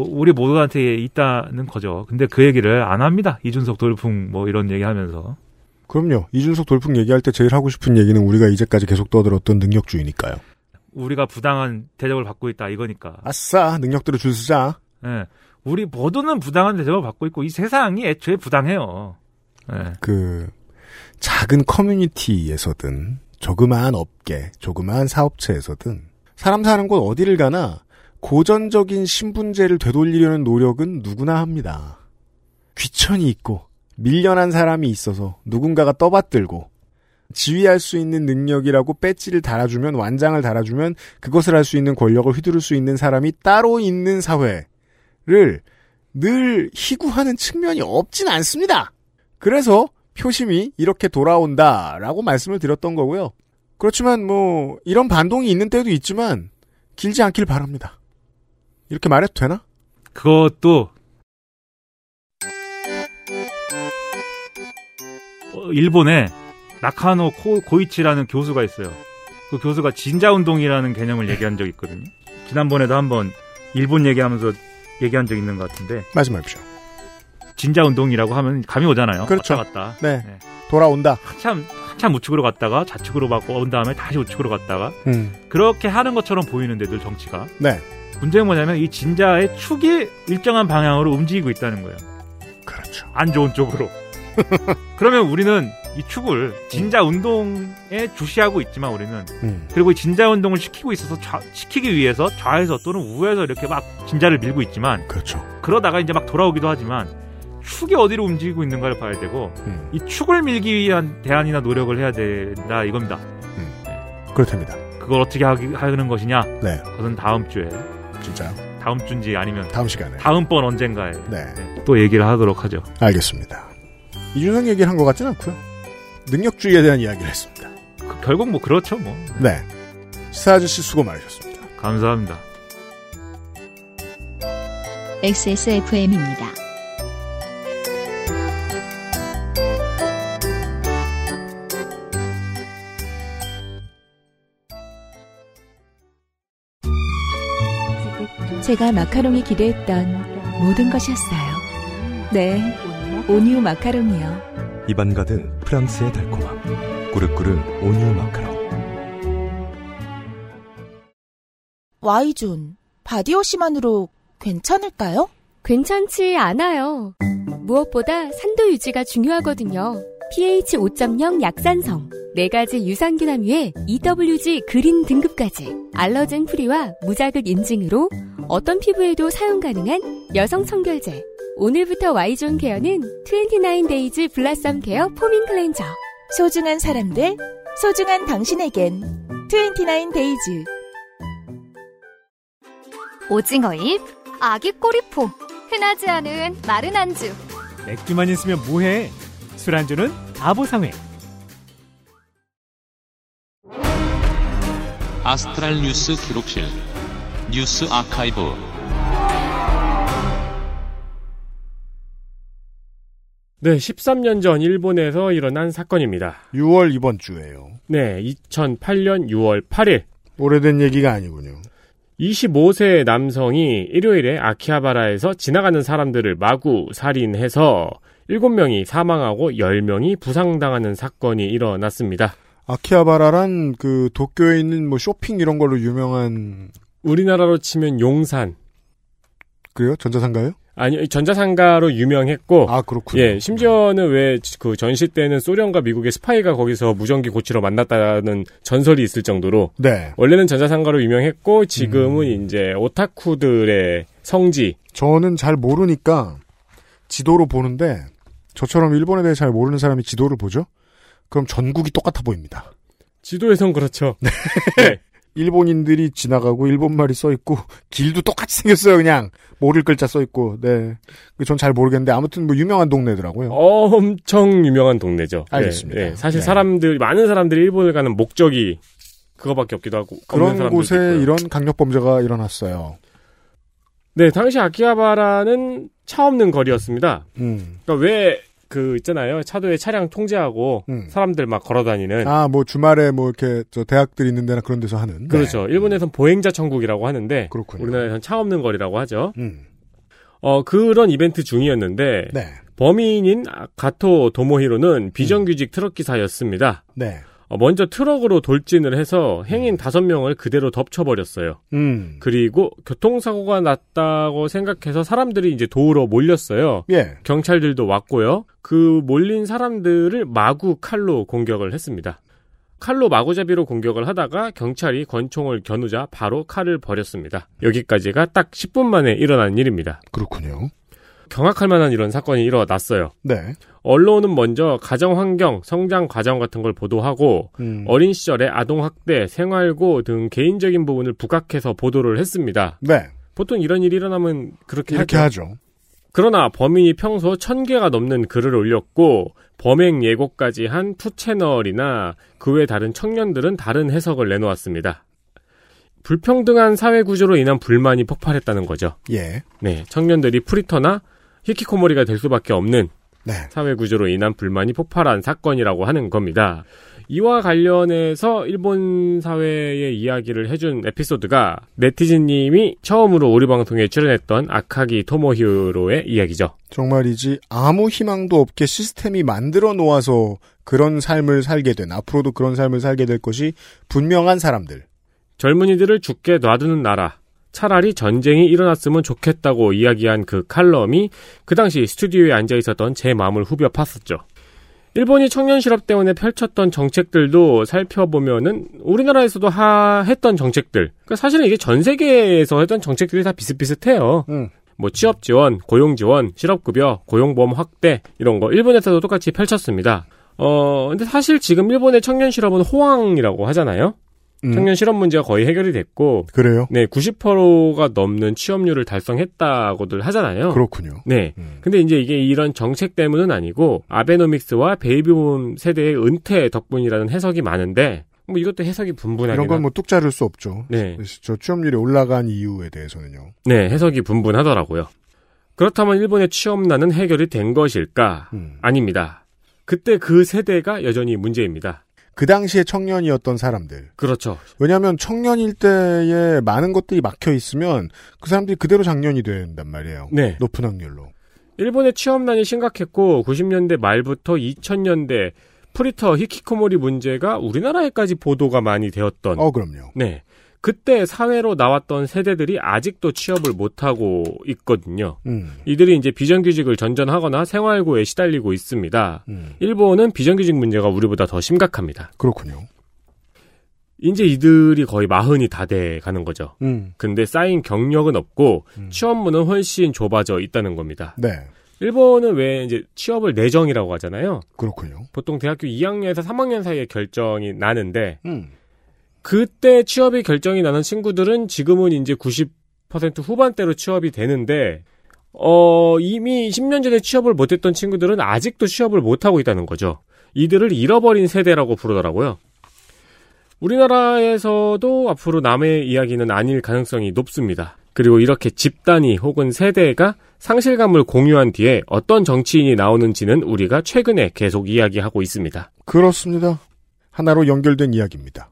우리 모두한테 있다는 거죠. 근데 그 얘기를 안 합니다. 이준석 돌풍 뭐 이런 얘기하면서. 그럼요. 이준석 돌풍 얘기할 때 제일 하고 싶은 얘기는 우리가 이제까지 계속 떠들었던 능력주의니까요. 우리가 부당한 대접을 받고 있다 이거니까. 아싸 능력대로 줄 서자. 네. 우리 모두는 부당한 대접을 받고 있고 이 세상이 애초에 부당해요. 네. 그 작은 커뮤니티에서든 조그마한 업계, 조그마한 사업체에서든 사람 사는 곳 어디를 가나 고전적인 신분제를 되돌리려는 노력은 누구나 합니다. 귀천이 있고 밀려난 사람이 있어서 누군가가 떠받들고 지휘할 수 있는 능력이라고 배지를 달아주면 완장을 달아주면 그것을 할 수 있는 권력을 휘두를 수 있는 사람이 따로 있는 사회를 늘 희구하는 측면이 없진 않습니다. 그래서 표심이 이렇게 돌아온다라고 말씀을 드렸던 거고요. 그렇지만 뭐 이런 반동이 있는 때도 있지만 길지 않길 바랍니다. 이렇게 말해도 되나? 그것도 일본에 나카노 고이치라는 교수가 있어요. 그 교수가 진자운동이라는 개념을 얘기한 적이 있거든요. 지난번에도 한번 일본 얘기하면서 얘기한 적이 있는 것 같은데 말씀하십시오. 진자운동이라고 하면 감이 오잖아요. 그렇죠. 왔다 갔다. 네. 네. 돌아온다. 한참 우측으로 갔다가 좌측으로 받고 온 다음에 다시 우측으로 갔다가 그렇게 하는 것처럼 보이는데 늘 정치가. 네. 문제는 뭐냐면 이 진자의 축이 일정한 방향으로 움직이고 있다는 거예요. 그렇죠. 안 좋은 쪽으로. 그러면 우리는 이 축을 진자운동에 주시하고 있지만 우리는 그리고 진자운동을 시키고 있어서 시키기 위해서 좌에서 또는 우에서 이렇게 막 진자를 밀고 있지만 그렇죠. 그러다가 이제 막 돌아오기도 하지만 축이 어디로 움직이고 있는가를 봐야 되고 이 축을 밀기 위한 대안이나 노력을 해야 된다 이겁니다. 그렇답니다. 그걸 어떻게 하는 것이냐? 네. 그건 다음 주에. 진짜요? 다음 주인지 아니면 다음 시간에 다음번 언젠가에 네. 또 얘기를 하도록 하죠. 알겠습니다. 이준석 얘기를 한 것 같진 않고요. 능력주의에 대한 이야기를 했습니다. 결국 뭐 그렇죠 뭐. 네. 시사 아저씨 수고 많으셨습니다. 감사합니다. XSFM입니다. 제가 마카롱이 기대했던 모든 것이었어요. 네, 온유 마카롱이요. 입안 가득 프랑스의 달콤함. 꾸르꾸르 온유 마카롱. Y존, 바디워시만으로 괜찮을까요? 괜찮지 않아요. 무엇보다 산도 유지가 중요하거든요. pH 5.0 약산성, 4가지 유산균 함유에 EWG 그린 등급까지 알러젠 프리와 무자극 인증으로 어떤 피부에도 사용 가능한 여성 청결제. 오늘부터 Y존 케어는 29데이즈 블라썸 케어 포밍 클렌저. 소중한 사람들, 소중한 당신에겐 29데이즈. 오징어잎, 아기 꼬리포, 흔하지 않은 마른 안주. 맥주만 있으면 뭐해? 술안주는 아보상회. 아스트랄 뉴스 기록실 뉴스 아카이브. 네, 13년 전 일본에서 일어난 사건입니다. 6월 이번 주에요. 네, 2008년 6월 8일. 오래된 얘기가 아니군요. 25세 남성이 일요일에 아키하바라에서 지나가는 사람들을 마구 살인해서 7명이 사망하고 10명이 부상당하는 사건이 일어났습니다. 아키하바라란 그 도쿄에 있는 뭐 쇼핑 이런 걸로 유명한, 우리나라로 치면 용산. 그래요? 전자상가요? 아니요, 전자상가로 유명했고. 아, 그렇군요. 예, 심지어는 왜 그 전시 때는 소련과 미국의 스파이가 거기서 무전기 고치러 만났다는 전설이 있을 정도로. 네. 원래는 전자상가로 유명했고 지금은 이제 오타쿠들의 성지. 저는 잘 모르니까 지도로 보는데, 저처럼 일본에 대해 잘 모르는 사람이 지도를 보죠? 그럼 전국이 똑같아 보입니다. 지도에선 그렇죠. 네. 네. 일본인들이 지나가고 일본말이 써있고 길도 똑같이 생겼어요. 그냥 모를 글자 써있고. 네, 전 잘 모르겠는데 아무튼 뭐 유명한 동네더라고요. 엄청 유명한 동네죠. 알겠습니다. 네, 네. 사실 네. 사람들, 많은 사람들이 일본을 가는 목적이 그거밖에 없기도 하고, 그런 곳에 있고요. 이런 강력 범죄가 일어났어요. 네, 당시 아키하바라는 차 없는 거리였습니다. 그러니까 왜 그 있잖아요, 차도에 차량 통제하고 사람들 막 걸어다니는. 아, 뭐 주말에 뭐 이렇게 저 대학들 있는 데나 그런 데서 하는. 그렇죠. 네. 일본에선 보행자 천국이라고 하는데. 그렇군요. 우리나라에선 차 없는 거리라고 하죠. 그런 이벤트 중이었는데. 네. 범인인 가토 도모히로는 비정규직 트럭 기사였습니다. 네. 먼저 트럭으로 돌진을 해서 행인 5명을 그대로 덮쳐버렸어요. 그리고 교통사고가 났다고 생각해서 사람들이 이제 도우러 몰렸어요. 예. 경찰들도 왔고요. 그 몰린 사람들을 마구 칼로 공격을 했습니다. 칼로 마구잡이로 공격을 하다가 경찰이 권총을 겨누자 바로 칼을 버렸습니다. 여기까지가 딱 10분 만에 일어난 일입니다. 그렇군요. 경악할 만한 이런 사건이 일어났어요. 네. 언론은 먼저 가정환경, 성장과정 같은 걸 보도하고 어린 시절에 아동학대, 생활고 등 개인적인 부분을 부각해서 보도를 했습니다. 네. 보통 이런 일이 일어나면 그렇게 하죠. 그러나 범인이 평소 1000개가 넘는 글을 올렸고 범행 예고까지 한 투채널이나 그 외 다른 청년들은 다른 해석을 내놓았습니다. 불평등한 사회 구조로 인한 불만이 폭발했다는 거죠. 예. 네, 청년들이 프리터나 히키코모리가 될 수밖에 없는, 네, 사회 구조로 인한 불만이 폭발한 사건이라고 하는 겁니다. 이와 관련해서 일본 사회의 이야기를 해준 에피소드가 네티즌님이 처음으로 우리 방송에 출연했던 아카기 토모히로의 이야기죠. 정말이지 아무 희망도 없게 시스템이 만들어 놓아서 그런 삶을 살게 된, 앞으로도 그런 삶을 살게 될 것이 분명한 사람들. 젊은이들을 죽게 놔두는 나라, 차라리 전쟁이 일어났으면 좋겠다고 이야기한 그 칼럼이 그 당시 스튜디오에 앉아있었던 제 마음을 후벼 팠었죠. 일본이 청년 실업 때문에 펼쳤던 정책들도 살펴보면은 우리나라에서도 했던 정책들, 그러니까 사실은 이게 전 세계에서 했던 정책들이 다 비슷비슷해요. 뭐 취업 지원, 고용 지원, 실업급여, 고용보험 확대 이런 거 일본에서도 똑같이 펼쳤습니다. 근데 사실 지금 일본의 청년 실업은 호황이라고 하잖아요. 청년 실업 문제가 거의 해결이 됐고. 그래요? 네, 90%가 넘는 취업률을 달성했다고들 하잖아요. 그렇군요. 네. 근데 이제 이게 이런 정책 때문은 아니고 아베노믹스와 베이비붐 세대의 은퇴 덕분이라는 해석이 많은데 뭐 이것도 해석이 분분하긴 이런 건 뭐 뚝 자를 수 없죠. 네. 저 취업률이 올라간 이유에 대해서는요. 네, 해석이 분분하더라고요. 그렇다면 일본의 취업난은 해결이 된 것일까? 아닙니다. 그때 그 세대가 여전히 문제입니다. 그 당시에 청년이었던 사람들. 그렇죠. 왜냐하면 청년일 때에 많은 것들이 막혀 있으면 그 사람들이 그대로 장년이 된단 말이에요. 네. 높은 확률로. 일본의 취업난이 심각했고 90년대 말부터 2000년대 프리터 히키코모리 문제가 우리나라에까지 보도가 많이 되었던. 그럼요. 네. 그때 사회로 나왔던 세대들이 아직도 취업을 못하고 있거든요. 이들이 이제 비정규직을 전전하거나 생활고에 시달리고 있습니다. 일본은 비정규직 문제가 우리보다 더 심각합니다. 그렇군요. 이제 이들이 거의 40이 다 돼가는 거죠. 근데 쌓인 경력은 없고 취업문은 훨씬 좁아져 있다는 겁니다. 네. 일본은 왜 이제 취업을 내정이라고 하잖아요. 그렇군요. 보통 대학교 2학년에서 3학년 사이에 결정이 나는데 그때 취업이 결정이 나는 친구들은 지금은 이제 90% 후반대로 취업이 되는데 이미 10년 전에 취업을 못했던 친구들은 아직도 취업을 못하고 있다는 거죠. 이들을 잃어버린 세대라고 부르더라고요. 우리나라에서도 앞으로 남의 이야기는 아닐 가능성이 높습니다. 그리고 이렇게 집단이 혹은 세대가 상실감을 공유한 뒤에 어떤 정치인이 나오는지는 우리가 최근에 계속 이야기하고 있습니다. 그렇습니다. 하나로 연결된 이야기입니다.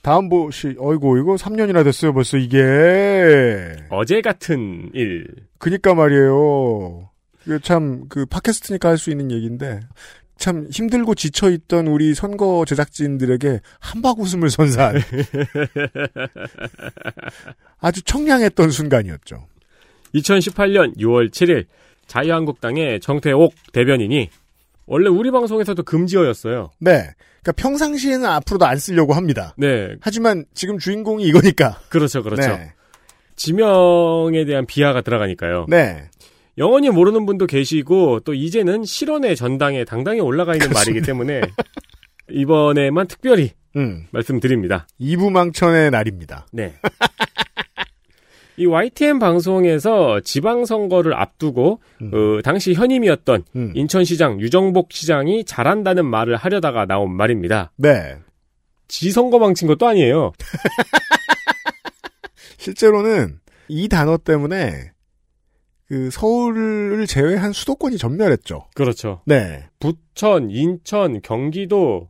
다음 보시, 어이고, 이거 3년이나 됐어요, 벌써 이게. 어제 같은 일. 그니까 말이에요. 이거 참, 팟캐스트니까 할 수 있는 얘기인데, 참 힘들고 지쳐있던 우리 선거 제작진들에게 한박 웃음을 선사한. 아주 청량했던 순간이었죠. 2018년 6월 7일, 자유한국당의 정태옥 대변인이, 원래 우리 방송에서도 금지어였어요. 네. 그러니까 평상시에는 앞으로도 안 쓰려고 합니다. 네. 하지만 지금 주인공이 이거니까. 그렇죠. 그렇죠. 네. 지명에 대한 비하가 들어가니까요. 네. 영원히 모르는 분도 계시고 또 이제는 실언의 전당에 당당히 올라가 있는 그렇습니다. 말이기 때문에 이번에만 특별히 말씀드립니다. 이부망천의 날입니다. 네. 이 YTN 방송에서 지방선거를 앞두고 당시 현임이었던 인천시장 유정복 시장이 잘한다는 말을 하려다가 나온 말입니다. 네. 지 선거 망친 것도 아니에요. 실제로는 이 단어 때문에 서울을 제외한 수도권이 전멸했죠. 그렇죠. 네. 부천, 인천, 경기도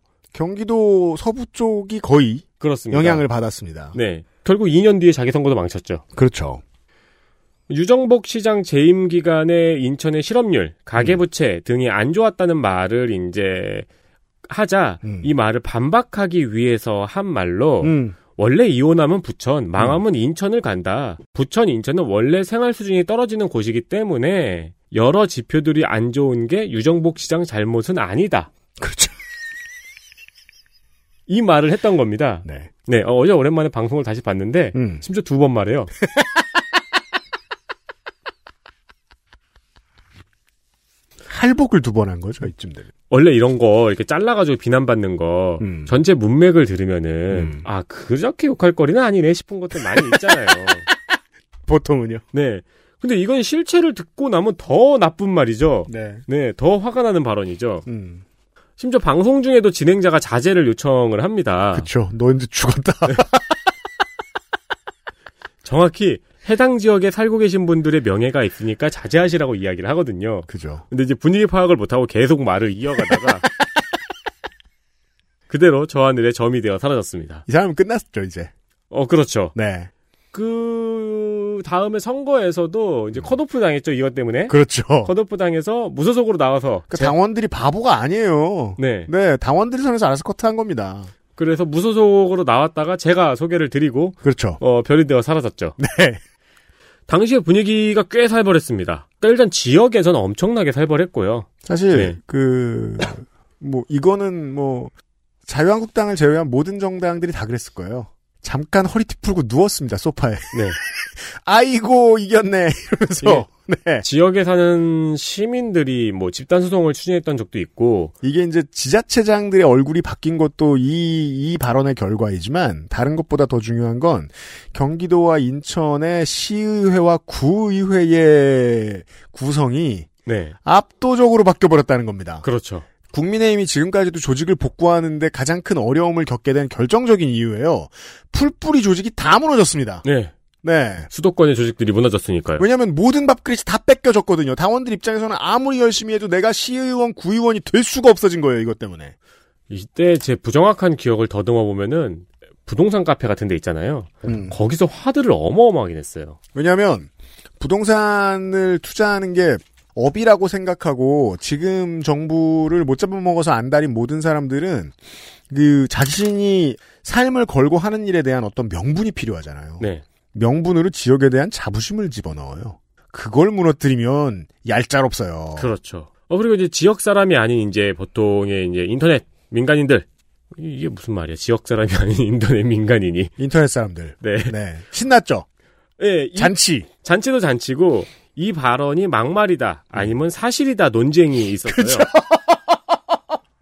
서부 쪽이 거의 그렇습니다. 영향을 받았습니다. 네. 결국 2년 뒤에 자기 선거도 망쳤죠. 그렇죠. 유정복 시장 재임 기간에 인천의 실업률, 가계부채 등이 안 좋았다는 말을 이제 하자 이 말을 반박하기 위해서 한 말로 원래 이혼하면 부천, 망하면 인천을 간다. 부천, 인천은 원래 생활 수준이 떨어지는 곳이기 때문에 여러 지표들이 안 좋은 게 유정복 시장 잘못은 아니다. 그렇죠. 이 말을 했던 겁니다. 네. 네, 어제 오랜만에 방송을 다시 봤는데, 심지어 2번 말해요. 할복을 2번 한 거죠, 이쯤 되면. 원래 이런 거, 이렇게 잘라가지고 비난받는 거, 전체 문맥을 들으면은, 그렇게 욕할 거리는 아니네 싶은 것도 많이 있잖아요. 보통은요? 네. 근데 이건 실체를 듣고 나면 더 나쁜 말이죠. 네. 네, 더 화가 나는 발언이죠. 심지어 방송 중에도 진행자가 자제를 요청을 합니다. 그렇죠. 너 이제 죽었다. 정확히 해당 지역에 살고 계신 분들의 명예가 있으니까 자제하시라고 이야기를 하거든요. 그죠. 근데 이제 분위기 파악을 못하고 계속 말을 이어가다가 그대로 저 하늘에 점이 되어 사라졌습니다. 이 사람은 끝났죠, 이제. 그렇죠. 네. 다음에 선거에서도 이제 컷오프 당했죠, 이것 때문에. 그렇죠. 컷오프 당해서 무소속으로 나와서. 당원들이 바보가 아니에요. 네. 네, 당원들이 선에서 알아서 커트한 겁니다. 그래서 무소속으로 나왔다가 제가 소개를 드리고. 그렇죠. 별이 되어 사라졌죠. 네. 당시의 분위기가 꽤 살벌했습니다. 그러니까 일단 지역에선 엄청나게 살벌했고요. 사실, 네. 이거는 자유한국당을 제외한 모든 정당들이 다 그랬을 거예요. 잠깐 허리띠 풀고 누웠습니다. 소파에. 네. 아이고 이겼네 이러면서. 예. 네. 지역에 사는 시민들이 뭐 집단 소송을 추진했던 적도 있고. 이게 이제 지자체장들의 얼굴이 바뀐 것도 이 발언의 결과이지만 다른 것보다 더 중요한 건 경기도와 인천의 시의회와 구의회의 구성이 네. 압도적으로 바뀌어버렸다는 겁니다. 그렇죠. 국민의힘이 지금까지도 조직을 복구하는데 가장 큰 어려움을 겪게 된 결정적인 이유예요. 풀뿌리 조직이 다 무너졌습니다. 네. 네. 수도권의 조직들이 무너졌으니까요. 왜냐하면 모든 밥그릇이 다 뺏겨졌거든요. 당원들 입장에서는 아무리 열심히 해도 내가 시의원, 구의원이 될 수가 없어진 거예요. 이것 때문에. 이때 제 부정확한 기억을 더듬어 보면은 부동산 카페 같은 데 있잖아요. 거기서 화들을 어마어마하게 냈어요. 왜냐하면 부동산을 투자하는 게 업이라고 생각하고 지금 정부를 못 잡아먹어서 안달인 모든 사람들은 그 자신이 삶을 걸고 하는 일에 대한 어떤 명분이 필요하잖아요. 네. 명분으로 지역에 대한 자부심을 집어넣어요. 그걸 무너뜨리면 얄짤없어요. 그렇죠. 그리고 이제 지역 사람이 아닌 이제 보통의 이제 인터넷 민간인들. 이게 무슨 말이야? 지역 사람이 아닌 인터넷 민간인이. 인터넷 사람들. 네. 네. 신났죠? 예. 네, 잔치도 잔치고 이 발언이 막말이다. 아니면 사실이다. 논쟁이 있었어요. 그렇죠.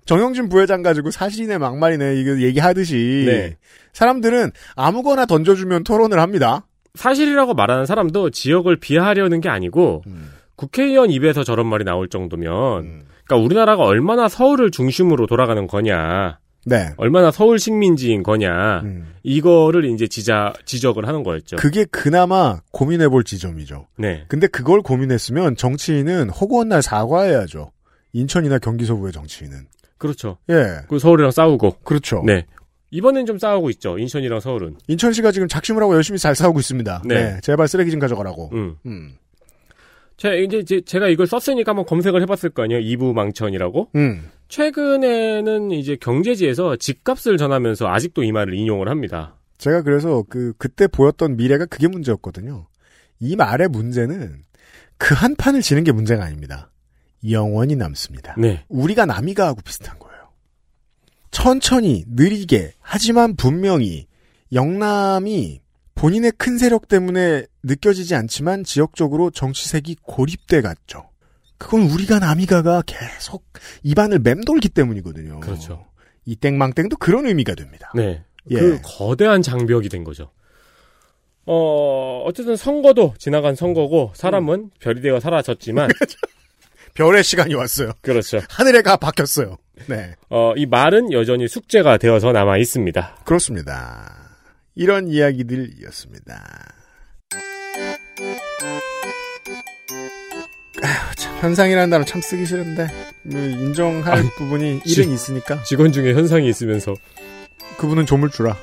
정영진 부회장 가지고 사실이네 막말이네 이거 얘기하듯이 네. 사람들은 아무거나 던져주면 토론을 합니다. 사실이라고 말하는 사람도 지역을 비하하려는 게 아니고 국회의원 입에서 저런 말이 나올 정도면 그러니까 우리나라가 얼마나 서울을 중심으로 돌아가는 거냐. 네. 얼마나 서울 식민지인 거냐. 이거를 이제 지적을 하는 거였죠. 그게 그나마 고민해볼 지점이죠. 네. 근데 그걸 고민했으면 정치인은 허구한 날 사과해야죠. 인천이나 경기 서부의 정치인은. 그렇죠. 예. 그 서울이랑 싸우고. 그렇죠. 네. 이번엔 좀 싸우고 있죠. 인천이랑 서울은. 인천시가 지금 작심을 하고 열심히 잘 싸우고 있습니다. 네. 네. 제발 쓰레기 좀 가져가라고. 제가 이걸 썼으니까 한번 검색을 해봤을 거 아니에요. 이부망천이라고. 최근에는 이제 경제지에서 집값을 전하면서 아직도 이 말을 인용을 합니다. 제가 그래서 그때 보였던 미래가 그게 문제였거든요. 이 말의 문제는 그 한 판을 지는 게 문제가 아닙니다. 영원히 남습니다. 네. 우리가 남이가하고 비슷한 거예요. 천천히 느리게 하지만 분명히 영남이 본인의 큰 세력 때문에 느껴지지 않지만 지역적으로 정치색이 고립돼 갔죠. 그건 우리가 남이가가 계속 입안을 맴돌기 때문이거든요. 그렇죠. 이 땡망땡도 그런 의미가 됩니다. 네. 예. 그 거대한 장벽이 된 거죠. 어쨌든 선거도 지나간 선거고 사람은 별이 되어 사라졌지만 별의 시간이 왔어요. 그렇죠. 하늘에 가 박혔어요. 네. 이 말은 여전히 숙제가 되어서 남아 있습니다. 그렇습니다. 이런 이야기들이었습니다. 아휴, 참, 현상이라는 단어 참 쓰기 싫은데, 인정할 부분이 일은 있으니까. 직원 중에 현상이 있으면서. 그분은 조물주라.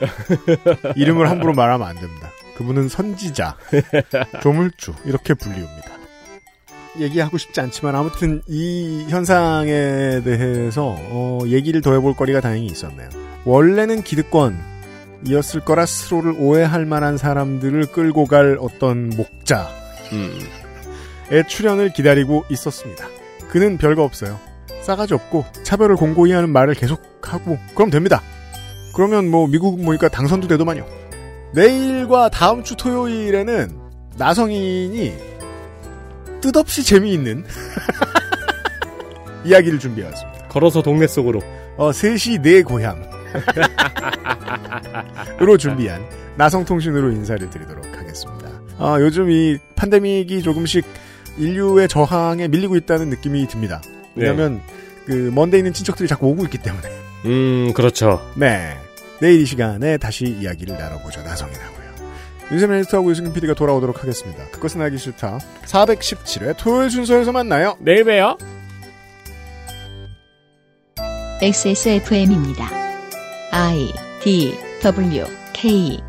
이름을 함부로 말하면 안 됩니다. 그분은 선지자. 조물주. 이렇게 불리웁니다. 얘기하고 싶지 않지만 아무튼 이 현상에 대해서 얘기를 더 해볼 거리가 다행히 있었네요. 원래는 기득권이었을 거라 스스로를 오해할 만한 사람들을 끌고 갈 어떤 목자의 출연을 기다리고 있었습니다. 그는 별거 없어요. 싸가지 없고 차별을 공고히 하는 말을 계속하고 그럼 됩니다. 그러면 뭐 미국은 보니까 당선도 되더만요. 내일과 다음 주 토요일에는 나성인이 뜻없이 재미있는 이야기를 준비해왔습니다. 걸어서 동네 속으로. 3시 내 고향으로 준비한 나성통신으로 인사를 드리도록 하겠습니다. 요즘 이 팬데믹이 조금씩 인류의 저항에 밀리고 있다는 느낌이 듭니다. 왜냐하면 네. 그 먼데 있는 친척들이 자꾸 오고 있기 때문에. 그렇죠. 네. 내일 이 시간에 다시 이야기를 나눠보죠. 나성이라고요. 윤세민 에디터하고 유승균 PD가 돌아오도록 하겠습니다. 그것은 알기 싫다. 417회 토요일 순서에서 만나요. 내일 봬요. XSFM입니다. I, D, W, K